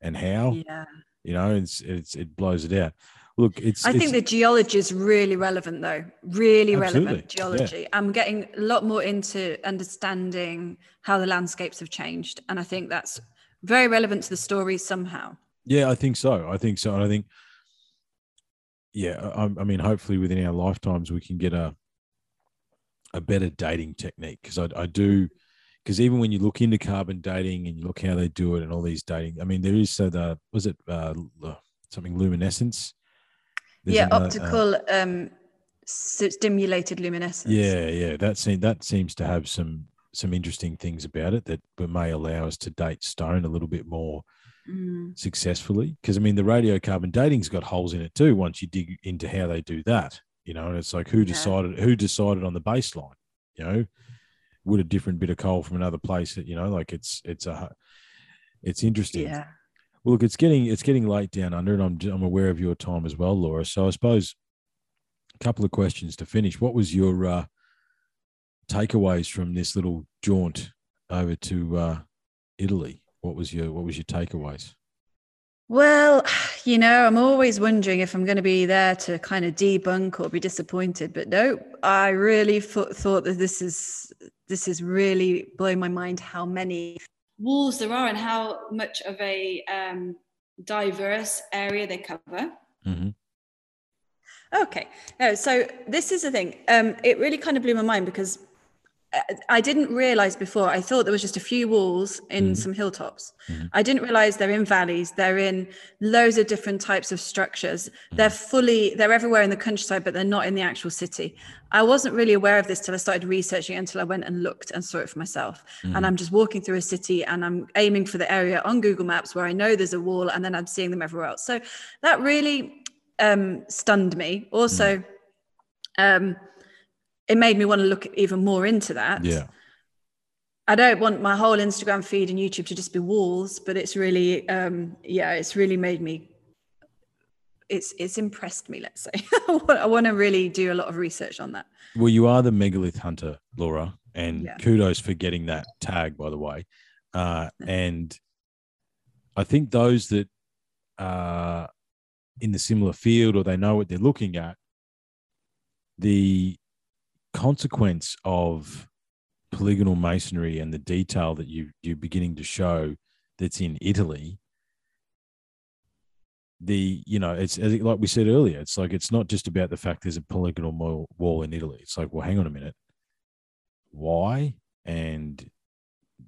and how, yeah. you know, it's, it's, it blows it out. Look, it's, I it's, think the geology is really relevant though. Really absolutely. relevant geology. Yeah. I'm getting a lot more into understanding how the landscapes have changed. And I think that's very relevant to the story somehow. Yeah, I think so. I think so. And I think, yeah, I, I mean, hopefully within our lifetimes we can get a a better dating technique, because I, I do, because even when you look into carbon dating and you look how they do it and all these dating, I mean, there is so the was it uh, something luminescence? There's yeah, another, optical uh, um, stimulated luminescence. Yeah, yeah, that seems that seems to have some some interesting things about it that may allow us to date stone a little bit more. Mm. Successfully, because I mean the radiocarbon dating's got holes in it too once you dig into how they do that, you know. And it's like who yeah. decided who decided on the baseline, you know, would a different bit of coal from another place, you know, like it's it's a it's interesting. Yeah. Well, look, it's getting it's getting late down under, and I'm I'm aware of your time as well, Laura. So I suppose a couple of questions to finish. What was your uh, takeaways from this little jaunt over to uh, Italy? What was your what was your takeaways? Well, you know, I'm always wondering if I'm going to be there to kind of debunk or be disappointed, but no, I really f- thought that this is this is really blowing my mind how many walls there are and how much of a um, diverse area they cover. Mm-hmm. Okay, no, so this is the thing. Um, it really kind of blew my mind because I didn't realize before. I thought there was just a few walls in mm-hmm. some hilltops. Mm-hmm. I didn't realize they're in valleys. They're in loads of different types of structures. Mm-hmm. They're fully, they're everywhere in the countryside, but they're not in the actual city. I wasn't really aware of this till I started researching, until I went and looked and saw it for myself. Mm-hmm. And I'm just walking through a city and I'm aiming for the area on Google Maps where I know there's a wall, and then I'm seeing them everywhere else. So that really um, stunned me. Also, mm-hmm. um, it made me want to look even more into that. Yeah. I don't want my whole Instagram feed and YouTube to just be walls, but it's really, um, yeah, it's really made me, it's it's impressed me, let's say. I want to really do a lot of research on that. Well, you are the megalith hunter, Laura, and yeah. kudos for getting that tag, by the way. Uh, and I think those that are in the similar field or they know what they're looking at, the consequence of polygonal masonry and the detail that you you're beginning to show that's in Italy, the you know it's as it, like we said earlier, it's like it's not just about the fact there's a polygonal wall in Italy. It's like, well, hang on a minute, why And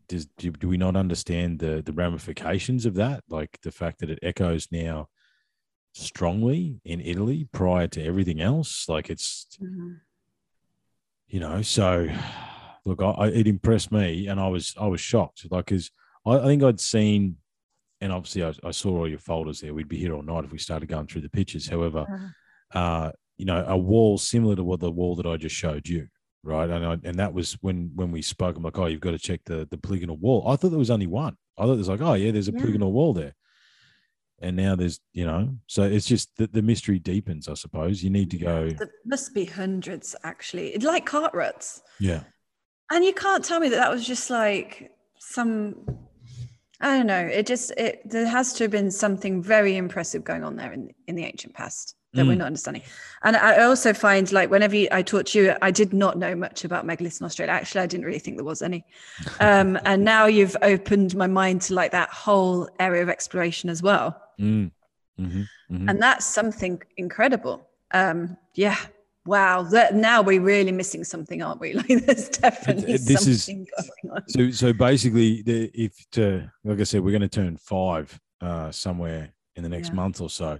does, do, do we not understand the the ramifications of that? Like the fact that it echoes now strongly in Italy prior to everything else. Like it's, mm-hmm. you know, so look, I, it impressed me, and I was I was shocked. Like, because I, I think I'd seen, and obviously I, I saw all your folders there. We'd be here all night if we started going through the pictures. However, uh-huh. uh, you know, a wall similar to what the wall that I just showed you. Right. And I, and that was when, when we spoke, I'm like, oh, you've got to check the, the polygonal wall. I thought there was only one. I thought there's like, oh yeah, there's a yeah. polygonal wall there. And now there's, you know, so it's just that the mystery deepens, I suppose. You need to go. There must be hundreds, actually. It's like Cartwright's. Yeah. And you can't tell me that that was just like some, I don't know. It just, it, there has to have been something very impressive going on there in, in the ancient past. That mm. we're not understanding. And I also find, like, whenever you, I taught you, I did not know much about megaliths in Australia. Actually, I didn't really think there was any. Um, and now you've opened my mind to like that whole area of exploration as well. Mm. Mm-hmm. Mm-hmm. And that's something incredible. Um, yeah. Wow. That, now we're really missing something, aren't we? Like there's definitely it, this something is, going on. So, so basically, the, if to, like I said, we're going to turn five uh, somewhere in the next yeah. month or so.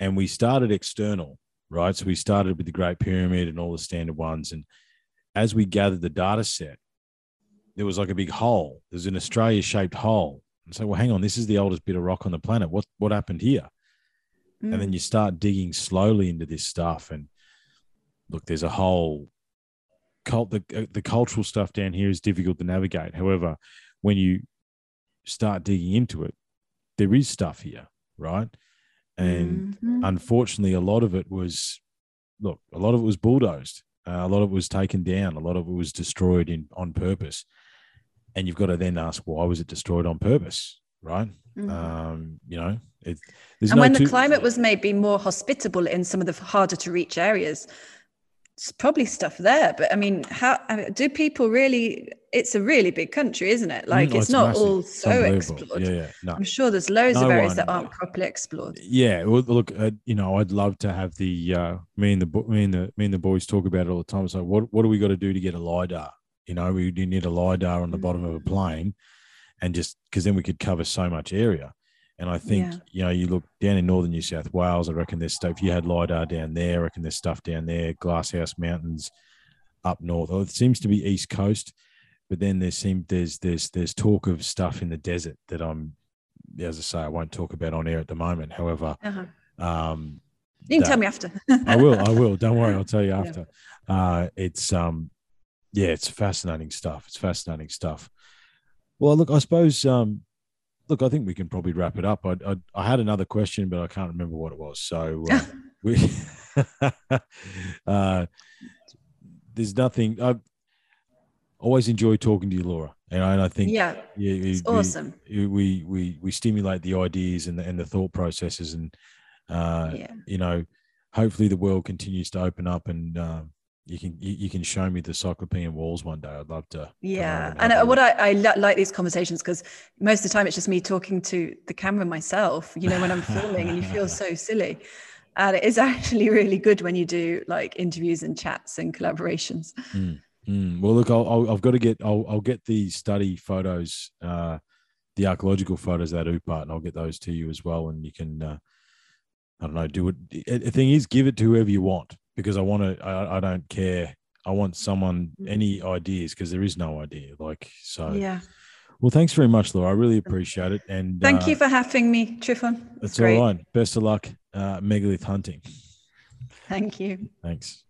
And we started external, right? So we started with the Great Pyramid and all the standard ones. And as we gathered the data set, there was like a big hole. There's an Australia-shaped hole. And so, well, hang on, this is the oldest bit of rock on the planet. What what happened here? Mm. And then you start digging slowly into this stuff. And look, there's a whole cult. The, the cultural stuff down here is difficult to navigate. However, when you start digging into it, there is stuff here, right? And mm-hmm. unfortunately, a lot of it was, look, a lot of it was bulldozed. Uh, a lot of it was taken down. A lot of it was destroyed in on purpose. And you've got to then ask, why was it destroyed on purpose, right? Mm-hmm. Um, you know, it, there's and no when two- the climate was maybe more hospitable in some of the harder to reach areas, it's probably stuff there. But I mean, how I mean, do people really? It's a really big country, isn't it? Like, no, it's, it's not massive. All so explored. Yeah, yeah. No. I'm sure there's loads no of areas one. that aren't properly explored. Yeah. Well, look, uh, you know, I'd love to have the uh, me and the me and the me and the boys talk about it all the time. So, what what do we got to do to get a lidar? You know, we do need a lidar on the mm-hmm. bottom of a plane, and just because then we could cover so much area. And I think yeah. you know, you look down in northern New South Wales. I reckon there's stuff. If you had lidar down there, I reckon there's stuff down there. Glasshouse Mountains up north. Oh, it seems to be east coast. But then there seem there's there's there's talk of stuff in the desert that I'm, as I say, I won't talk about on air at the moment. However, uh-huh. um, you can that, tell me after. I will, I will. Don't worry, I'll tell you after. Yeah. Uh, it's um, yeah, it's fascinating stuff. It's fascinating stuff. Well, look, I suppose um, look, I think we can probably wrap it up. I I, I had another question, but I can't remember what it was. So uh, we, uh, there's nothing. I've, Always enjoy talking to you, Laura. And I, and I think yeah, yeah it's we, awesome. We we we stimulate the ideas and the, and the thought processes, and uh, yeah. you know, hopefully the world continues to open up, and uh, you can you, you can show me the cyclopean walls one day. I'd love to. Yeah, and, and what I, I like these conversations, because most of the time it's just me talking to the camera myself. You know, when I'm filming, and you feel so silly. And it is actually really good when you do like interviews and chats and collaborations. Mm. Mm, well, look, I'll, I'll, I've got to get, I'll, I'll get the study photos, uh, the archaeological photos of that Upad, and I'll get those to you as well. And you can, uh, I don't know, do it. The thing is, give it to whoever you want, because I want to, I, I don't care. I want someone, any ideas, because there is no idea. Like, so, yeah. Well, thanks very much, Laura. I really appreciate it. And thank uh, you for having me, Tryphon. That's all right. Best of luck, uh, megalith hunting. Thank you. Thanks.